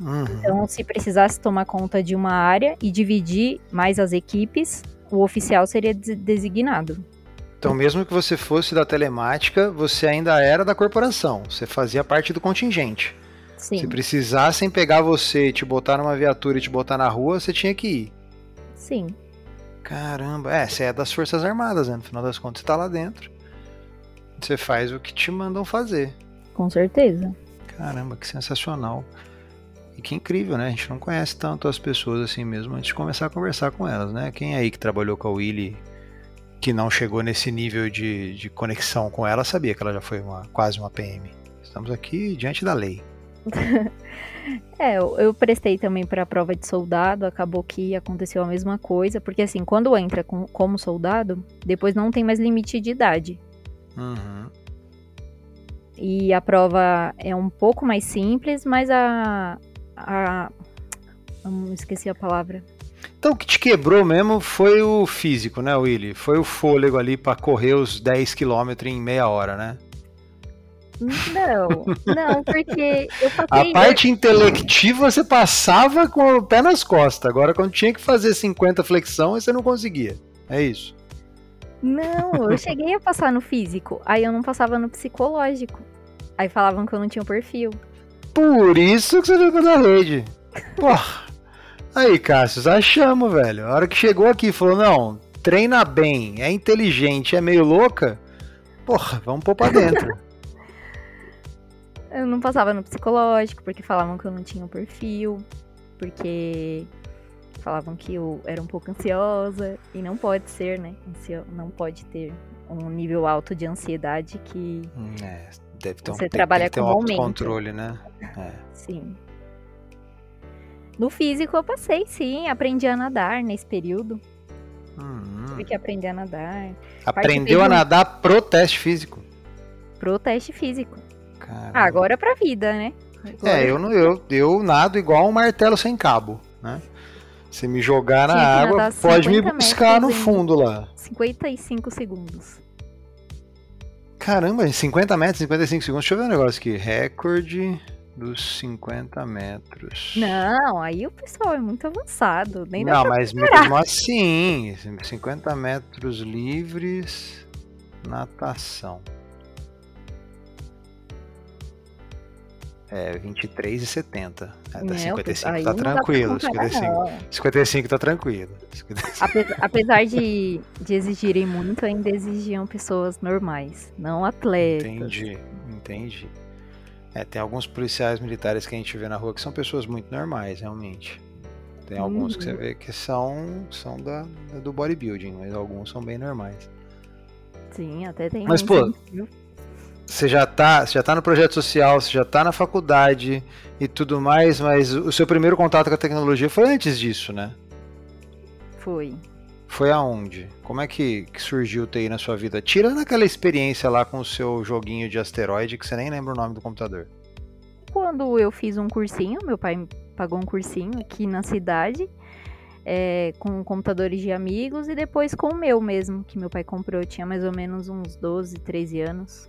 Uhum. Então, se precisasse tomar conta de uma área e dividir mais as equipes, o oficial seria designado. Então, mesmo que você fosse da telemática, você ainda era da corporação, você fazia parte do contingente. Sim. Se precisassem pegar você, te botar numa viatura e te botar na rua, você tinha que ir. Sim. Caramba, é, você é das Forças Armadas, né? No final das contas, você tá lá dentro. Você faz o que te mandam fazer. Com certeza. Caramba, que sensacional. E que incrível, né? A gente não conhece tanto as pessoas assim mesmo antes de começar a conversar com elas, né? Quem aí que trabalhou com a Willy, que não chegou nesse nível de, de conexão com ela, sabia que ela já foi uma, quase uma P M. Estamos aqui diante da lei. É, eu, eu prestei também para a prova de soldado, acabou que aconteceu a mesma coisa, porque assim, quando entra com, como soldado, depois não tem mais limite de idade. Uhum. E a prova é um pouco mais simples, mas a... a não esqueci a palavra. Então o que te quebrou mesmo foi o físico, né, Willy? Foi o fôlego ali para correr os dez quilômetros em meia hora, né? Não, não, porque eu passei... A parte intelectiva você passava com o pé nas costas, agora quando tinha que fazer cinquenta flexão, você não conseguia, é isso? Não, eu cheguei a passar no físico, aí eu não passava no psicológico, aí falavam que eu não tinha perfil. Por isso que você veio pra rede. Porra. Aí, Cássio, achamos, velho, a hora que chegou aqui e falou, não, treina bem, é inteligente, é meio louca, porra, vamos pôr pra dentro. Eu não passava no psicológico, porque falavam que eu não tinha um perfil, porque falavam que eu era um pouco ansiosa, e não pode ser, né? Não pode ter um nível alto de ansiedade que é, deve ter um, você trabalha com um autocontrole, né? É. Sim. No físico eu passei, sim, aprendi a nadar nesse período. Hum. Tive que aprender a nadar. Aprendeu a nadar pro teste físico? Pro teste físico. Ah, agora é pra vida, né? Agora... É, eu, não, eu, eu nado igual um martelo sem cabo, né? Se me jogar na água, pode me buscar no fundo lá. cinquenta e cinco segundos. Caramba, cinquenta metros, cinquenta e cinco segundos. Deixa eu ver um negócio aqui. Recorde dos cinquenta metros. Não, aí o pessoal é muito avançado. Nem dá pra comparar. Não, mas mesmo assim, cinquenta metros livres, natação. É, vinte e três e setenta. É, tá cinquenta e cinco, tá tranquilo. cinquenta e cinco, cinquenta e cinco tá tranquilo. Apesar de, de exigirem muito, ainda exigiam pessoas normais, não atletas. Entendi, entendi. É, tem alguns policiais militares que a gente vê na rua que são pessoas muito normais, realmente. Tem alguns hum. que você vê que são, são da, do bodybuilding, mas alguns são bem normais. Sim, até tem. Mas, pô... Você já, tá, você já tá no projeto social, você já tá na faculdade e tudo mais, mas o seu primeiro contato com a tecnologia foi antes disso, né? Foi. Foi aonde? Como é que, que surgiu o T I na sua vida? Tirando aquela experiência lá com o seu joguinho de asteroide que você nem lembra o nome do computador. Quando eu fiz um cursinho, meu pai pagou um cursinho aqui na cidade, é, com computadores de amigos e depois com o meu mesmo, que meu pai comprou. Eu tinha mais ou menos uns doze, treze anos.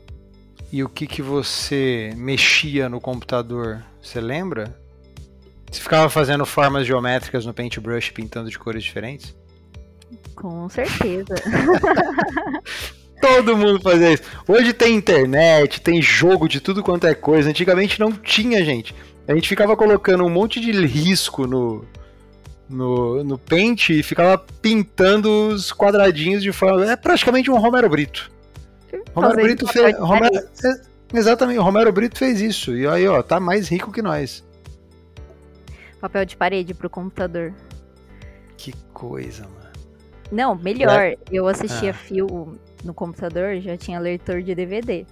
E o que que você mexia no computador, você lembra? Você ficava fazendo formas geométricas no paintbrush, pintando de cores diferentes? Com certeza. Todo mundo fazia isso. Hoje tem internet, tem jogo de tudo quanto é coisa. Antigamente não tinha, gente. A gente ficava colocando um monte de risco no, no, no paint e ficava pintando os quadradinhos de forma... É praticamente um Romero Britto. Romero Britto fez, Romero, exatamente, o Romero Britto fez isso, e aí ó, tá mais rico que nós. Papel de parede pro computador. Que coisa, mano. Não, melhor, é. eu assistia ah. filme no computador, já tinha leitor de D V D,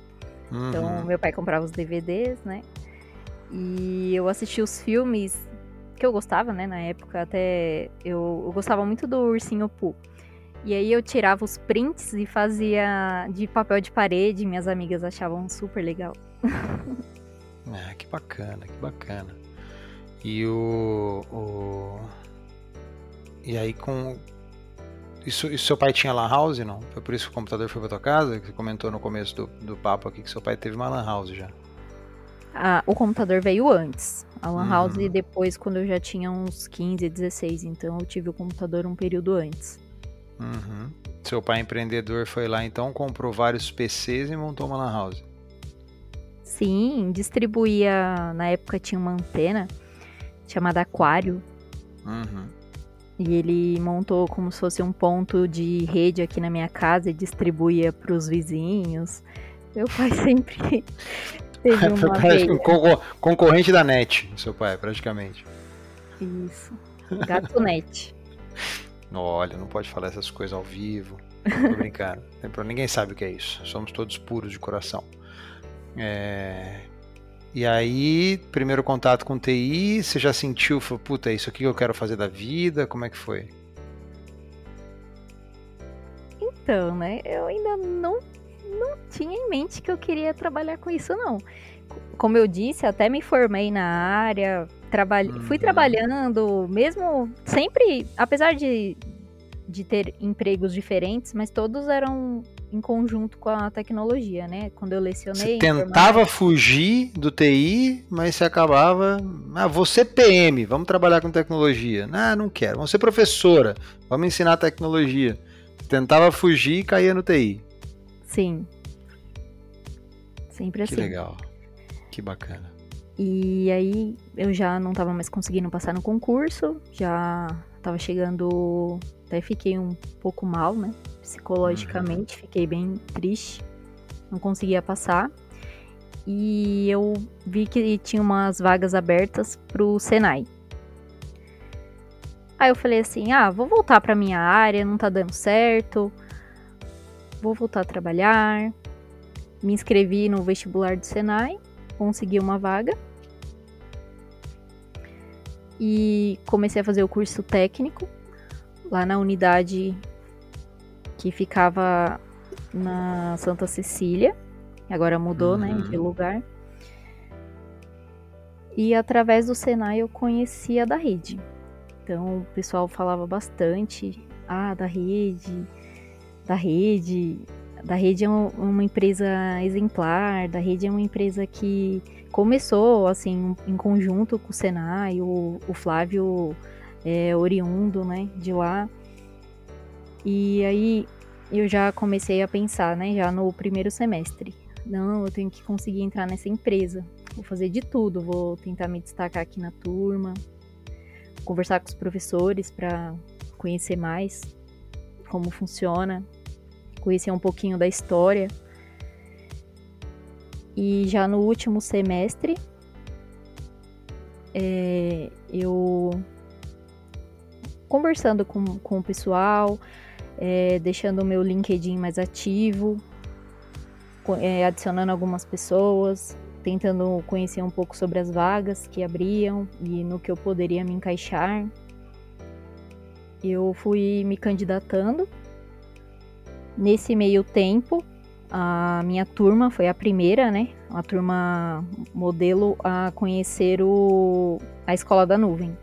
uhum. Então meu pai comprava os D V Ds, né, e eu assistia os filmes que eu gostava, né, na época, até eu, eu gostava muito do Ursinho Pooh. E aí eu tirava os prints e fazia de papel de parede, minhas amigas achavam super legal. Ah, que bacana, que bacana. E o... o... E aí com... Isso, isso seu pai tinha lan house, não? Foi por isso que o computador foi pra tua casa? Que você comentou no começo do, do papo aqui que seu pai teve uma lan house já. a, o computador veio antes. A Lan House hum. depois, quando eu já tinha uns quinze, dezesseis, então eu tive o computador um período antes. Uhum. Seu pai empreendedor foi lá, então, comprou vários P Cs e montou uma Lan House. Sim, distribuía, na época tinha uma antena chamada Aquário. Uhum. E ele montou como se fosse um ponto de rede aqui na minha casa e distribuía para os vizinhos. Meu pai sempre... Teve uma veia. Concorrente da NET, seu pai, praticamente. Isso. Gato NET. Olha, não pode falar essas coisas ao vivo. Tô brincando. Ninguém sabe o que é isso. Somos todos puros de coração. É... E aí, primeiro contato com T I, você já sentiu, falou, puta, é isso aqui que eu quero fazer da vida? Como é que foi? Então, né, eu ainda não... não tinha em mente que eu queria trabalhar com isso, não. Como eu disse, até me formei na área, trabalhe... uhum. fui trabalhando, mesmo sempre, apesar de, de ter empregos diferentes, mas todos eram em conjunto com a tecnologia, né? Quando eu lecionei... Você tentava formava... fugir do T I, mas você acabava... Ah, vou ser P M, vamos trabalhar com tecnologia. Ah, não quero. Vamos ser professora, vamos ensinar tecnologia. Tentava fugir e caía no T I. Sim, sempre assim. Que legal, que bacana. E aí eu já não tava mais conseguindo passar no concurso, já tava chegando, até fiquei um pouco mal, né, psicologicamente, uhum. fiquei bem triste, não conseguia passar. E eu vi que tinha umas vagas abertas pro Senai. Aí eu falei assim, ah, vou voltar pra minha área, não tá dando certo... Vou voltar a trabalhar. Me inscrevi no vestibular do Senai. Consegui uma vaga. E comecei a fazer o curso técnico. Lá na unidade que ficava na Santa Cecília. Agora mudou, uhum. né? De lugar. E através do Senai eu conheci a DaRede. Então o pessoal falava bastante. Ah, DaRede... DaRede, DaRede é uma empresa exemplar, DaRede é uma empresa que começou assim, em conjunto com o Senai, o, o Flávio é, oriundo, né, de lá. E aí eu já comecei a pensar, né, já no primeiro semestre, não, eu tenho que conseguir entrar nessa empresa, vou fazer de tudo, vou tentar me destacar aqui na turma, conversar com os professores para conhecer mais como funciona, conhecer um pouquinho da história. E já no último semestre, é, eu conversando com, com o pessoal, é, deixando o meu LinkedIn mais ativo, é, adicionando algumas pessoas, tentando conhecer um pouco sobre as vagas que abriam e no que eu poderia me encaixar. Eu fui me candidatando. Nesse meio tempo, a minha turma foi a primeira, né? A turma modelo a conhecer o, a Escola da Nuvem.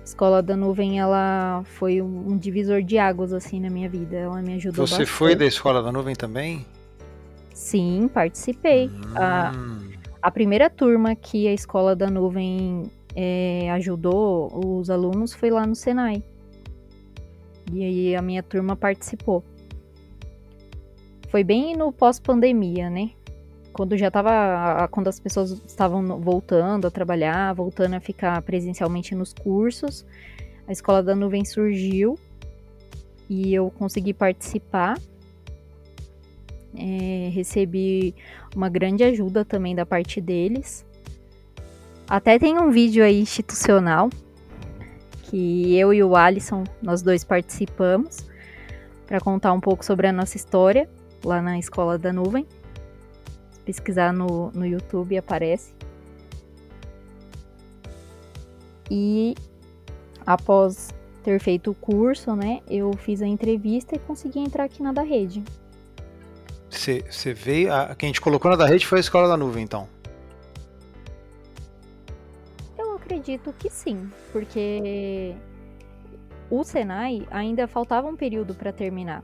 A Escola da Nuvem, ela foi um divisor de águas, assim, na minha vida. Ela me ajudou Você bastante. Foi da Escola da Nuvem também? Sim, participei. Hum. A, a primeira turma que a Escola da Nuvem... É, ajudou os alunos, foi lá no Senai. E aí a minha turma participou. Foi bem no pós-pandemia, né? Quando já tava, quando as pessoas estavam voltando a trabalhar, voltando a ficar presencialmente nos cursos, a Escola da Nuvem surgiu e eu consegui participar. É, recebi uma grande ajuda também da parte deles. Até tem um vídeo aí institucional que eu e o Alisson, nós dois participamos para contar um pouco sobre a nossa história lá na Escola da Nuvem. Se pesquisar no, no YouTube aparece. E após ter feito o curso, né, eu fiz a entrevista e consegui entrar aqui na DaRede. Você veio, a, quem a gente colocou na DaRede foi a Escola da Nuvem, então? Acredito que sim, porque o Senai ainda faltava um período para terminar,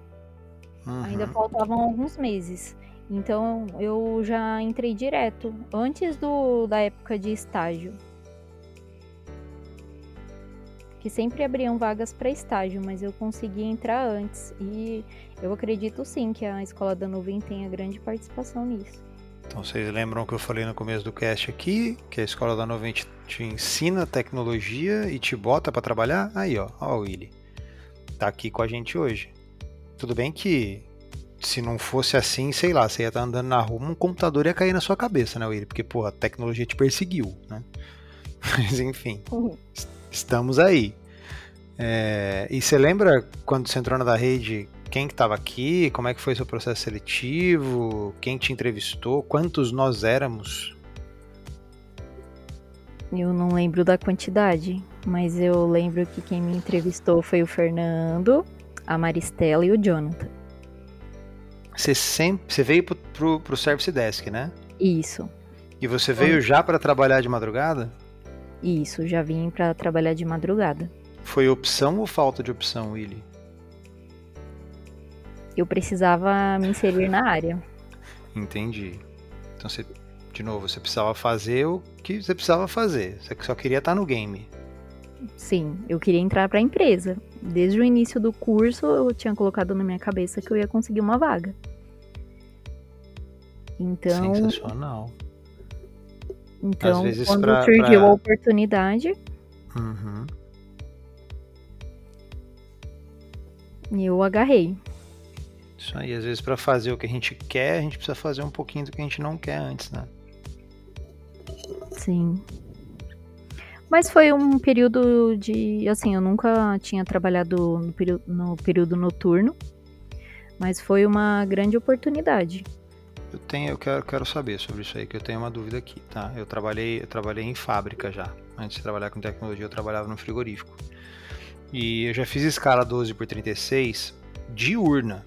uhum. ainda faltavam alguns meses, Então eu já entrei direto, antes do, da época de estágio. Que sempre abriam vagas para estágio, mas eu consegui entrar antes. E eu acredito sim que a Escola da Nuvem tenha grande participação nisso. Então vocês lembram que eu falei no começo do cast aqui, que a Escola da Nuvem te, te ensina tecnologia e te bota para trabalhar? Aí ó, ó o Willy, tá aqui com a gente hoje. Tudo bem que se não fosse assim, sei lá, você ia estar andando na rua, um computador ia cair na sua cabeça, né Willy? Porque porra, a tecnologia te perseguiu, né? Mas enfim... Uhum. Estamos aí. É, e você lembra quando você entrou na da rede, quem que estava aqui, como é que foi seu processo seletivo, quem te entrevistou, quantos nós éramos? Eu não lembro da quantidade, mas eu lembro que quem me entrevistou foi o Fernando, a Maristela e o Jonathan. Você, sempre, você veio pro, pro, pro Service Desk, né? Isso. E você veio eu... já para trabalhar de madrugada? Isso, já vim pra trabalhar de madrugada. Foi opção ou falta de opção, Willy? Eu precisava me inserir na área. Entendi. Então, você, de novo, você precisava fazer o que você precisava fazer. Você só queria estar no game. Sim, eu queria entrar pra empresa. Desde o início do curso, eu tinha colocado na minha cabeça que eu ia conseguir uma vaga. Então... Sensacional. Então, quando pra, surgiu pra... a oportunidade, uhum. eu agarrei. Isso aí, às vezes para fazer o que a gente quer, a gente precisa fazer um pouquinho do que a gente não quer antes, né? Sim. Mas foi um período de... Assim, eu nunca tinha trabalhado no período, no período noturno, mas foi uma grande oportunidade. Eu tenho, eu quero, quero saber sobre isso aí, que eu tenho uma dúvida aqui, tá? Eu trabalhei, eu trabalhei em fábrica já. Antes de trabalhar com tecnologia, eu trabalhava no frigorífico. E eu já fiz escala doze por trinta e seis diurna.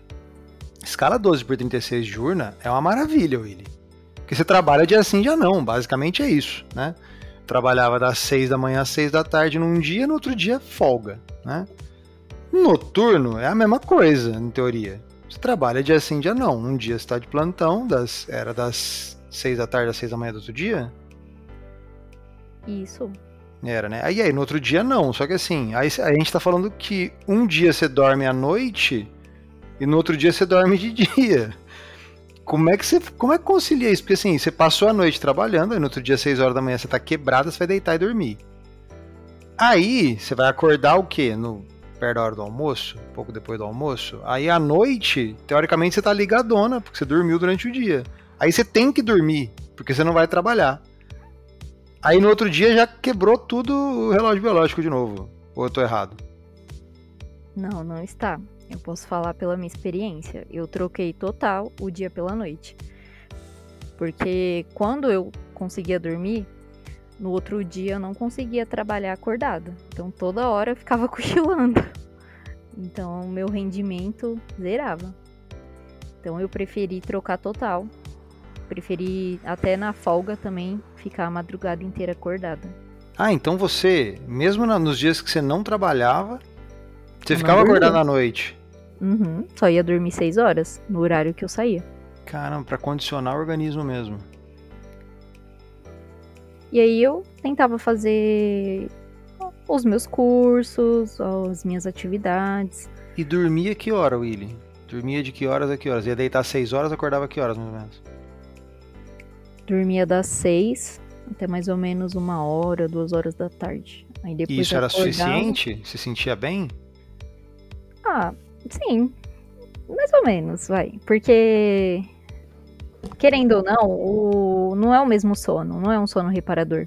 Escala doze por trinta e seis diurna é uma maravilha, Willy. Porque você trabalha dia sim, dia não. Basicamente é isso, né? Eu trabalhava das seis da manhã às seis da tarde num dia, no outro dia folga, né? Noturno é a mesma coisa, em teoria. Você trabalha dia sim, dia não. Um dia você tá de plantão, das, era das seis da tarde às seis da manhã do outro dia? Isso. Era, né? Aí, aí, no outro dia não, só que assim, aí, aí a gente tá falando que um dia você dorme à noite e no outro dia você dorme de dia. Como é que você, como é que concilia isso? Porque assim, você passou a noite trabalhando, aí no outro dia às seis horas da manhã você tá quebrada, você vai deitar e dormir. Aí, você vai acordar o quê? No... perto da hora do almoço, pouco depois do almoço, aí à noite, teoricamente você tá ligadona, porque você dormiu durante o dia. Aí você tem que dormir, porque você não vai trabalhar. Aí no outro dia já quebrou tudo o relógio biológico de novo. Ou eu tô errado? Não, não está. Eu posso falar pela minha experiência. Eu troquei total o dia pela noite. Porque quando eu conseguia dormir, no outro dia eu não conseguia trabalhar acordada. Então toda hora eu ficava cochilando. Então meu rendimento zerava. Então eu preferi trocar total. Preferi até na folga também ficar a madrugada inteira acordada. Ah, então você, mesmo nos dias que você não trabalhava, você eu ficava acordada à noite? Uhum, só ia dormir seis horas, no horário que eu saía. Caramba, pra condicionar o organismo mesmo. E aí eu tentava fazer os meus cursos, as minhas atividades. E dormia que hora, Willy? Dormia de que horas a que horas? Ia deitar às seis horas, acordava que horas, mais ou menos? Dormia das seis até mais ou menos uma hora, duas horas da tarde. Aí depois e isso era acordava... suficiente? Se sentia bem? Ah, sim. Mais ou menos, vai. Porque... querendo ou não, o... não é o mesmo sono, não é um sono reparador.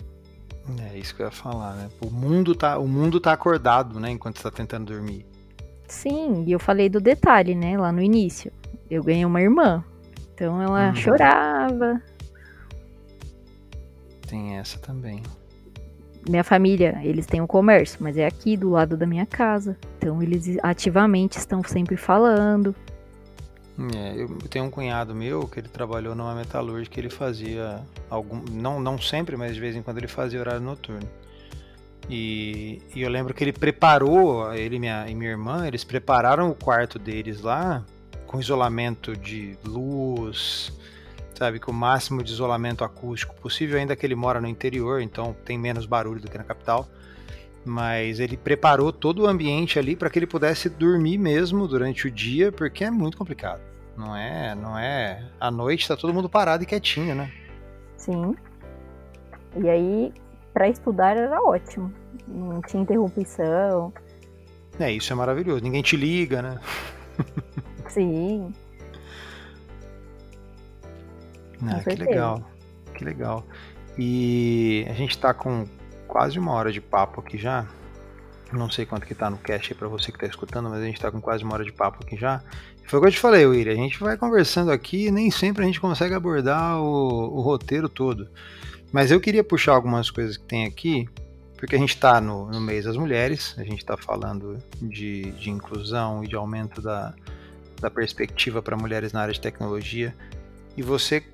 É isso que eu ia falar, né? O mundo tá, o mundo tá acordado, né? Enquanto você tá tentando dormir. Sim, e eu falei do detalhe, né? Lá no início. Eu ganhei uma irmã, então ela uhum. chorava. Tem essa também. Minha família, eles têm um comércio, mas é aqui do lado da minha casa. Então eles ativamente estão sempre falando. É, eu tenho um cunhado meu que ele trabalhou numa metalúrgica, ele fazia algum, não, não sempre, mas de vez em quando ele fazia horário noturno. E, e eu lembro que ele preparou, ele minha, e minha irmã, eles prepararam o quarto deles lá com isolamento de luz, sabe, com o máximo de isolamento acústico possível, ainda que ele mora no interior, então tem menos barulho do que na capital, mas ele preparou todo o ambiente ali para que ele pudesse dormir mesmo durante o dia, porque é muito complicado, não é, não é, à noite tá todo mundo parado e quietinho, né? Sim, e aí para estudar era ótimo, não tinha interrupção. É, isso é maravilhoso, ninguém te liga, né? Sim. Ah, que legal, que legal. E a gente tá com quase uma hora de papo aqui já. Não sei quanto que tá no cast aí pra você que tá escutando, mas a gente tá com quase uma hora de papo aqui já. Foi o que eu te falei, Willy, a gente vai conversando aqui e nem sempre a gente consegue abordar o, o roteiro todo. Mas eu queria puxar algumas coisas que tem aqui, porque a gente está no, no mês das mulheres, a gente está falando de, de inclusão e de aumento da, da perspectiva para mulheres na área de tecnologia, e você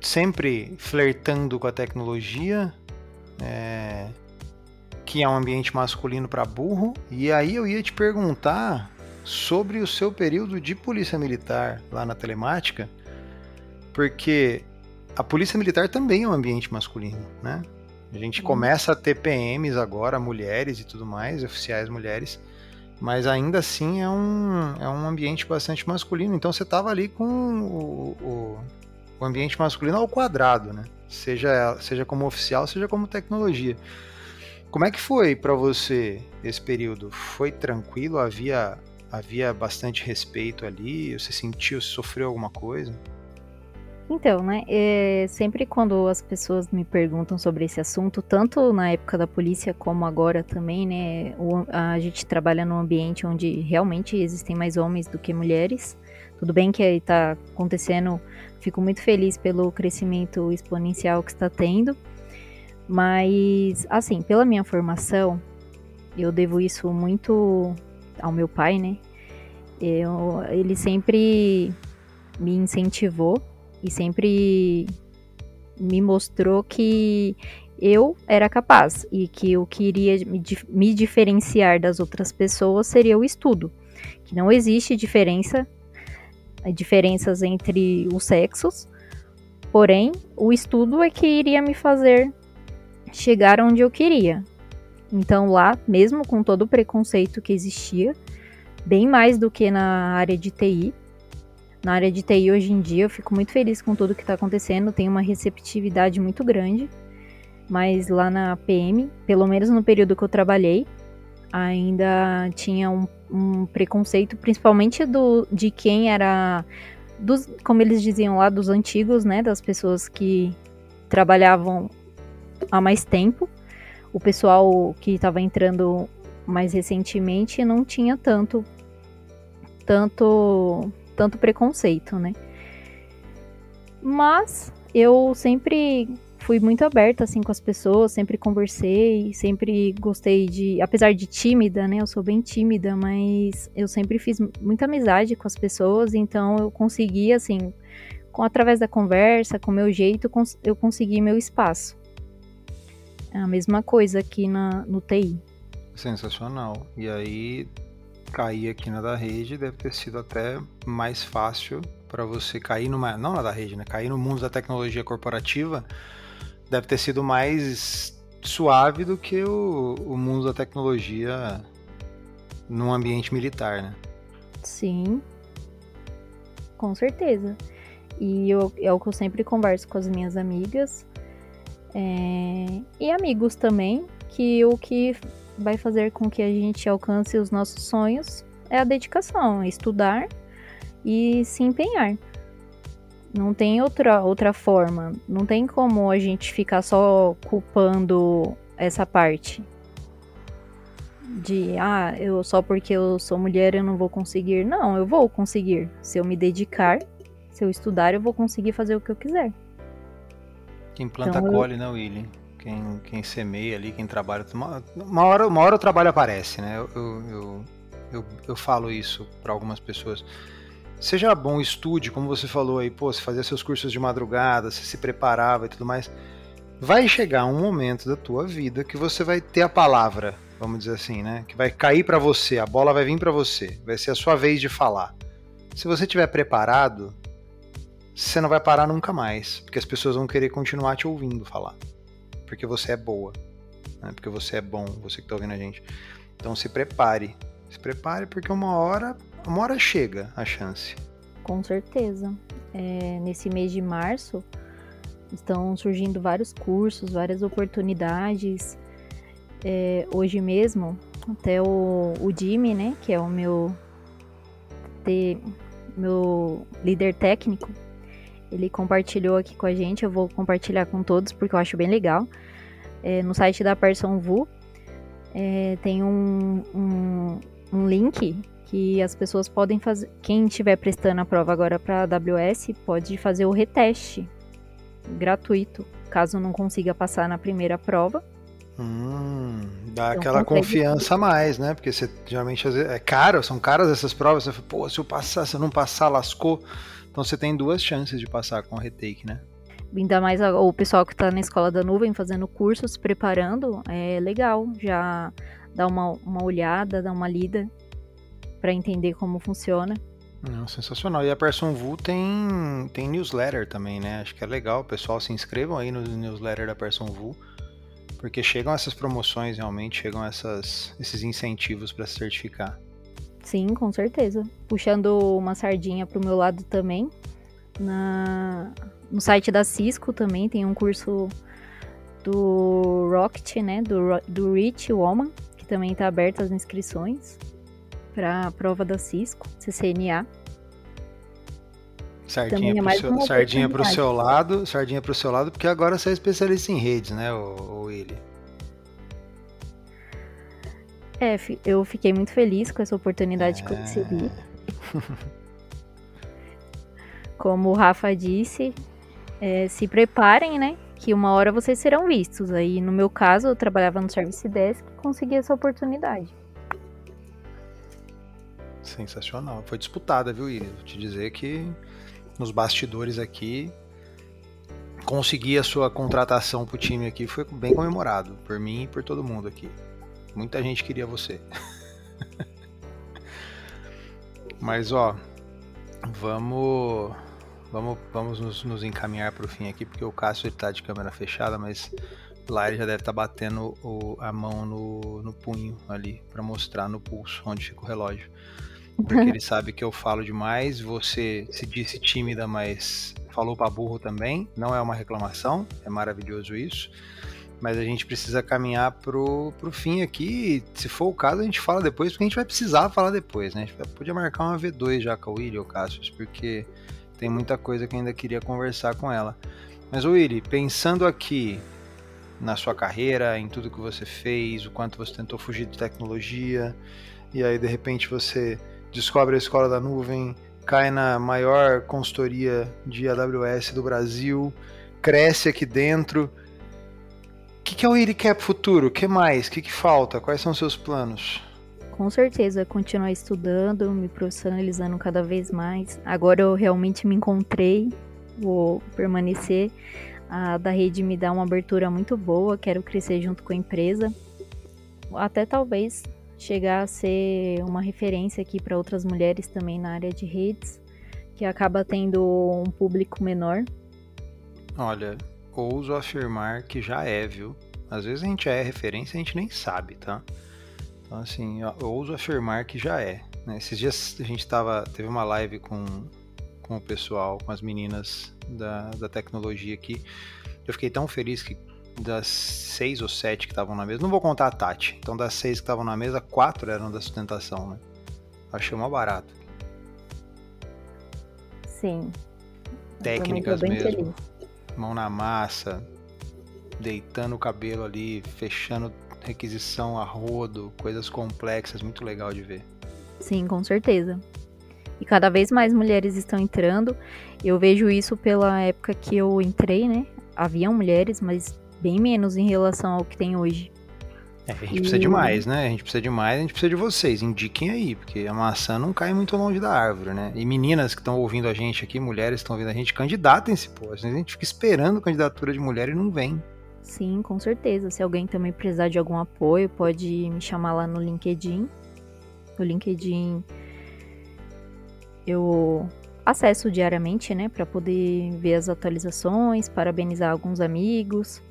sempre flertando com a tecnologia, é, que é um ambiente masculino para burro, e aí eu ia te perguntar sobre o seu período de polícia militar lá na telemática, porque a polícia militar também é um ambiente masculino, né? A gente começa a ter P Ms agora, mulheres e tudo mais, oficiais mulheres, mas ainda assim é um, é um ambiente bastante masculino. Então você estava ali com o, o, o ambiente masculino ao quadrado, né? Seja, seja como oficial, seja como tecnologia. Como é que foi para você esse período? Foi tranquilo? Havia, havia bastante respeito ali? Você sentiu, você sofreu alguma coisa? Então, né, é, sempre quando as pessoas me perguntam sobre esse assunto, tanto na época da polícia como agora também, né, o, a gente trabalha num ambiente onde realmente existem mais homens do que mulheres. Tudo bem que aí tá acontecendo, fico muito feliz pelo crescimento exponencial que está tendo, mas, assim, pela minha formação, eu devo isso muito ao meu pai, né, eu, ele sempre me incentivou e sempre me mostrou que eu era capaz e que eu queria me diferenciar das outras pessoas seria o estudo. Que não existe diferença, diferenças entre os sexos, porém o estudo é que iria me fazer chegar onde eu queria. Então lá, mesmo com todo o preconceito que existia, bem mais do que na área de T I, na área de T I hoje em dia, eu fico muito feliz com tudo que está acontecendo, tem uma receptividade muito grande, mas lá na P M, pelo menos no período que eu trabalhei, ainda tinha um, um preconceito, principalmente do, de quem era, dos, como eles diziam lá, dos antigos, né, das pessoas que trabalhavam há mais tempo, o pessoal que estava entrando mais recentemente não tinha tanto, tanto... tanto preconceito, né? Mas eu sempre fui muito aberta, assim, com as pessoas, sempre conversei, sempre gostei de... Apesar de tímida, né? Eu sou bem tímida, mas eu sempre fiz muita amizade com as pessoas, então eu consegui, assim, com, através da conversa, com o meu jeito, cons- eu consegui meu espaço. É a mesma coisa aqui na, no T I. Sensacional. E aí... cair aqui na da rede deve ter sido até mais fácil para você cair numa, não na da rede, né? Cair no mundo da tecnologia corporativa deve ter sido mais suave do que o, o mundo da tecnologia num ambiente militar, né? Sim, com certeza. E eu, é o que eu sempre converso com as minhas amigas é, e amigos também, que o que vai fazer com que a gente alcance os nossos sonhos é a dedicação, é estudar e se empenhar. Não tem outra, outra forma, não tem como a gente ficar só culpando essa parte de, ah, eu só porque eu sou mulher eu não vou conseguir. Não, eu vou conseguir. Se eu me dedicar, se eu estudar, eu vou conseguir fazer o que eu quiser. Quem planta então, colhe, eu... né, Willy? Quem, quem semeia ali, quem trabalha, uma, uma, hora, uma hora o trabalho aparece, né? Eu, eu, eu, eu, eu falo isso para algumas pessoas. Seja bom, estude, como você falou aí, pô, você fazia seus cursos de madrugada, você se preparava e tudo mais. Vai chegar um momento da tua vida que você vai ter a palavra, vamos dizer assim, né? Que vai cair para você, a bola vai vir para você, vai ser a sua vez de falar. se você estiver preparado, você não vai parar nunca mais, porque as pessoas vão querer continuar te ouvindo falar, porque você é boa, né? Porque você é bom, você que tá ouvindo a gente. Então se prepare, se prepare, porque uma hora, uma hora chega a chance. Com certeza. É, nesse mês de março estão surgindo vários cursos, várias oportunidades. É, hoje mesmo, até o, o Jimmy, né, que é o meu, de, meu líder técnico, ele compartilhou aqui com a gente. Eu vou compartilhar com todos porque eu acho bem legal. É, no site da Pearson V U E é, tem um, um, um link que as pessoas podem fazer. Quem estiver prestando a prova agora para a A W S pode fazer o reteste gratuito, caso não consiga passar na primeira prova. Hum, dá então, aquela confiança a mais, né? Porque você, geralmente é caro, são caras essas provas. Você fala, pô, se eu passar, se eu não passar, lascou. Então você tem duas chances de passar com o retake, né? Ainda mais o pessoal que tá na Escola da Nuvem fazendo curso, se preparando, é legal já dar uma, uma olhada, dar uma lida para entender como funciona. Não, sensacional. E a Pearson V U E tem, tem newsletter também, né? Acho que é legal. Pessoal, se inscrevam aí no newsletter da Pearson V U E, porque chegam essas promoções realmente, chegam essas, esses incentivos para se certificar. Sim, com certeza. Puxando uma sardinha pro meu lado também, na, no site da Cisco também tem um curso do Rocket, né? Do, do Rich Woman, que também está aberto as inscrições para a prova da Cisco, C C N A. Sardinha para é o sardinha pro seu lado, sardinha pro seu lado, porque agora você é especialista em redes, né, o Willy? É, eu fiquei muito feliz com essa oportunidade é... que eu recebi. Como o Rafa disse, é, se preparem, né, que uma hora vocês serão vistos. Aí, no meu caso, eu trabalhava no Service Desk e consegui essa oportunidade. Sensacional, foi disputada, viu, Willy? Vou te dizer que nos bastidores aqui, conseguir a sua contratação pro time aqui foi bem comemorado, por mim e por todo mundo aqui. Muita gente queria você. Mas, ó, vamos, vamos, vamos nos, nos encaminhar pro fim aqui, porque o Cássio ele tá de câmera fechada, mas lá ele já deve estar tá batendo o, a mão no, no punho ali, pra mostrar no pulso onde fica o relógio. Porque ele sabe que eu falo demais, você se disse tímida, mas falou pra burro também, não é uma reclamação, é maravilhoso isso, mas a gente precisa caminhar pro, pro fim aqui, se for o caso a gente fala depois, porque a gente vai precisar falar depois, né? A gente vai, podia marcar uma V dois já com a Willy ou Cassius, porque tem muita coisa que eu ainda queria conversar com ela. Mas Willy, pensando aqui na sua carreira, em tudo que você fez, o quanto você tentou fugir de tecnologia, e aí de repente você descobre a Escola da Nuvem, cai na maior consultoria de A W S do Brasil, cresce aqui dentro. O que, que é o Willy quer pro futuro? O que mais? O que, que falta? Quais são os seus planos? Com certeza, continuar estudando, me profissionalizando cada vez mais. Agora eu realmente me encontrei, vou permanecer. A da rede me dá uma abertura muito boa, quero crescer junto com a empresa, até talvez chegar a ser uma referência aqui para outras mulheres também na área de redes, que acaba tendo um público menor. Olha, ouso afirmar que já é, viu? Às vezes a gente é referência e a gente nem sabe, tá? Então assim, ouso afirmar que já é, né? Esses dias a gente tava, teve uma live com... com o pessoal, com as meninas da, da tecnologia aqui. Eu fiquei tão feliz que das seis ou sete que estavam na mesa, não vou contar a Tati, então das seis que estavam na mesa, quatro eram da sustentação, né? Achei mó barato. Sim. Técnicas mesmo. Mão na massa, deitando o cabelo ali, fechando requisição a rodo, coisas complexas, muito legal de ver. Sim, com certeza. E cada vez mais mulheres estão entrando. Eu vejo isso pela época que eu entrei, né? Haviam mulheres, mas bem menos em relação ao que tem hoje. É, a gente e... precisa de mais, né? A gente precisa de mais, a gente precisa de vocês. Indiquem aí, porque a maçã não cai muito longe da árvore, né? E meninas que estão ouvindo a gente aqui, mulheres que estão ouvindo a gente, candidatem-se, pô. A gente fica esperando candidatura de mulher e não vem. Sim, com certeza. Se alguém também precisar de algum apoio, pode me chamar lá no LinkedIn. No LinkedIn... eu acesso diariamente, né, para poder ver as atualizações, parabenizar alguns amigos.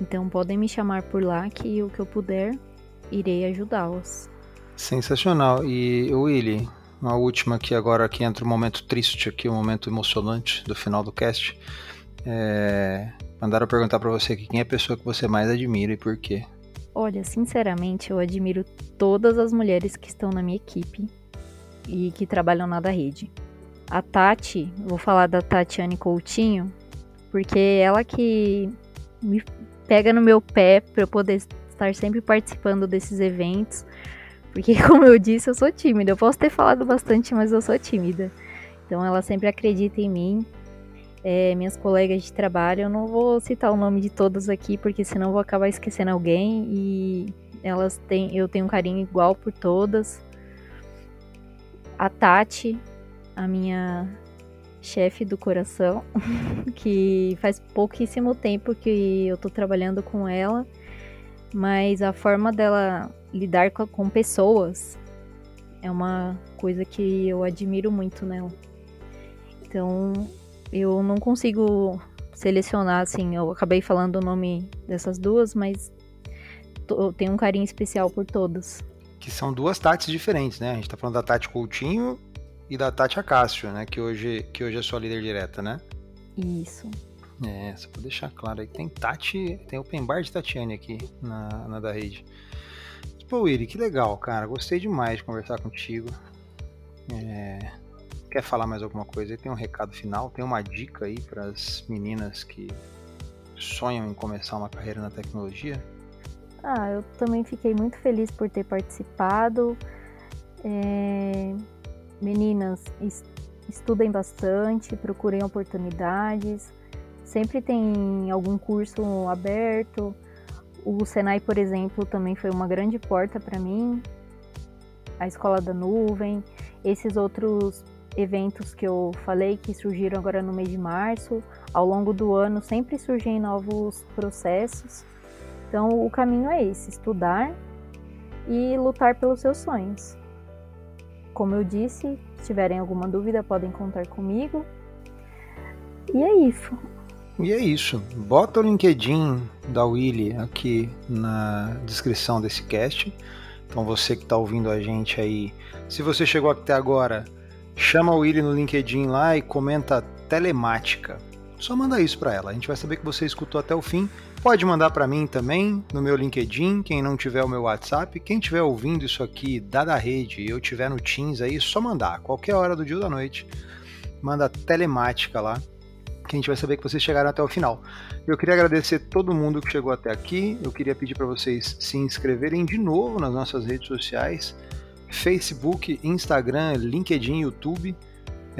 Então podem me chamar por lá que o que eu puder, irei ajudá-los. Sensacional. E Willy, uma última aqui agora, que entra um momento triste aqui, um momento emocionante do final do cast. É... Mandaram perguntar para você aqui, quem é a pessoa que você mais admira e por quê? Olha, sinceramente, eu admiro todas as mulheres que estão na minha equipe e que trabalham na da rede. A Tati, vou falar da Tatiane Coutinho, porque ela que me pega no meu pé para eu poder estar sempre participando desses eventos, porque, como eu disse, eu sou tímida. Eu posso ter falado bastante, mas eu sou tímida. Então, ela sempre acredita em mim. É, minhas colegas de trabalho, eu não vou citar o nome de todas aqui, porque senão eu vou acabar esquecendo alguém, e elas têm, eu tenho um carinho igual por todas. A Tati, a minha chefe do coração, que faz pouquíssimo tempo que eu tô trabalhando com ela, mas a forma dela lidar com, com pessoas é uma coisa que eu admiro muito nela. Então, eu não consigo selecionar, assim, eu acabei falando o nome dessas duas, mas tô, eu tenho um carinho especial por todas. Que são duas Tatis diferentes, né? A gente tá falando da Tati Coutinho e da Tati Acácio, né? Que hoje, que hoje é sua líder direta, né? Isso. É, só pra deixar claro aí, tem Tati, tem open bar de Tatiane aqui na, na da rede. Pô, Willy, que legal, cara, gostei demais de conversar contigo. É... Quer falar mais alguma coisa? Tem um recado final? Tem uma dica aí para as meninas que sonham em começar uma carreira na tecnologia? Ah, eu também fiquei muito feliz por ter participado. É... Meninas, estudem bastante, procurem oportunidades. Sempre tem algum curso aberto. O Senai, por exemplo, também foi uma grande porta para mim. A Escola da Nuvem, esses outros eventos que eu falei que surgiram agora no mês de março, ao longo do ano sempre surgem novos processos. Então o caminho é esse, estudar e lutar pelos seus sonhos. Como eu disse, se tiverem alguma dúvida podem contar comigo. E é isso. E é isso. Bota o LinkedIn da Willy aqui na descrição desse cast. Então você que está ouvindo a gente aí, se você chegou até agora, chama o Willy no LinkedIn lá e comenta telemática. Só manda isso para ela, a gente vai saber que você escutou até o fim. Pode mandar para mim também, no meu LinkedIn, quem não tiver o meu WhatsApp. Quem estiver ouvindo isso aqui da da rede e eu tiver no Teams aí, só mandar, qualquer hora do dia ou da noite. Manda telemática lá, que a gente vai saber que vocês chegaram até o final. Eu queria agradecer todo mundo que chegou até aqui. Eu queria pedir para vocês se inscreverem de novo nas nossas redes sociais. Facebook, Instagram, LinkedIn, YouTube.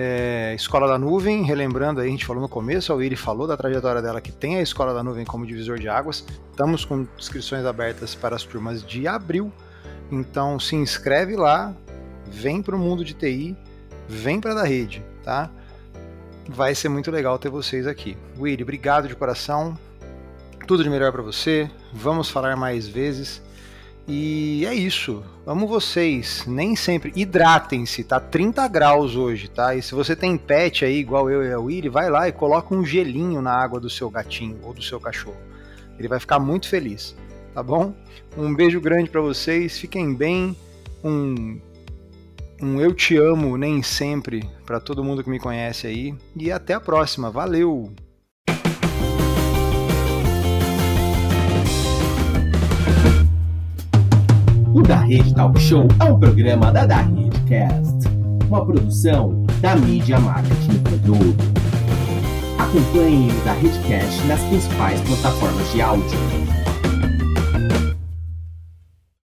É, Escola da Nuvem, relembrando aí, a gente falou no começo, a Willy falou da trajetória dela, que tem a Escola da Nuvem como divisor de águas. Estamos com inscrições abertas para as turmas de abril. Então se inscreve lá, vem para o mundo de T I, vem para a da rede, tá? Vai ser muito legal ter vocês aqui. Willy, obrigado de coração. Tudo de melhor para você. Vamos falar mais vezes. E é isso. Amo vocês. Nem sempre. Hidratem-se. Tá trinta graus hoje, tá? E se você tem pet aí, igual eu e a Willy, vai lá e coloca um gelinho na água do seu gatinho ou do seu cachorro. Ele vai ficar muito feliz, tá bom? Um beijo grande para vocês. Fiquem bem. Um... Um eu te amo nem sempre para todo mundo que me conhece aí. E até a próxima. Valeu! O Da Rede Talk Show é um programa da DaredeCast, uma produção da mídia marketing produto. Acompanhe o DaredeCast nas principais plataformas de áudio.